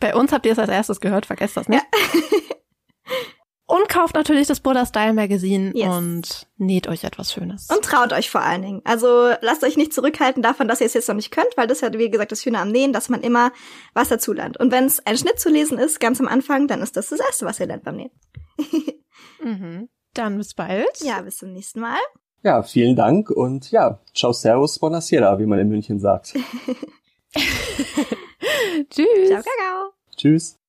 Bei uns habt ihr es als erstes gehört, vergesst das nicht. Ja. Und kauft natürlich das Burda Style Magazin und näht euch etwas Schönes. Und traut euch vor allen Dingen. Also lasst euch nicht zurückhalten davon, dass ihr es jetzt noch nicht könnt, weil das ist ja, wie gesagt, das Schöne am Nähen, dass man immer was dazulernt. Und wenn es ein Schnitt zu lesen ist, ganz am Anfang, dann ist das das Erste, was ihr lernt beim Nähen. Mhm. Dann bis bald. Ja, bis zum nächsten Mal. Ja, vielen Dank und ja, ciao, servus, buonasera, wie man in München sagt. Tschüss. Ciao, kakao. Tschüss.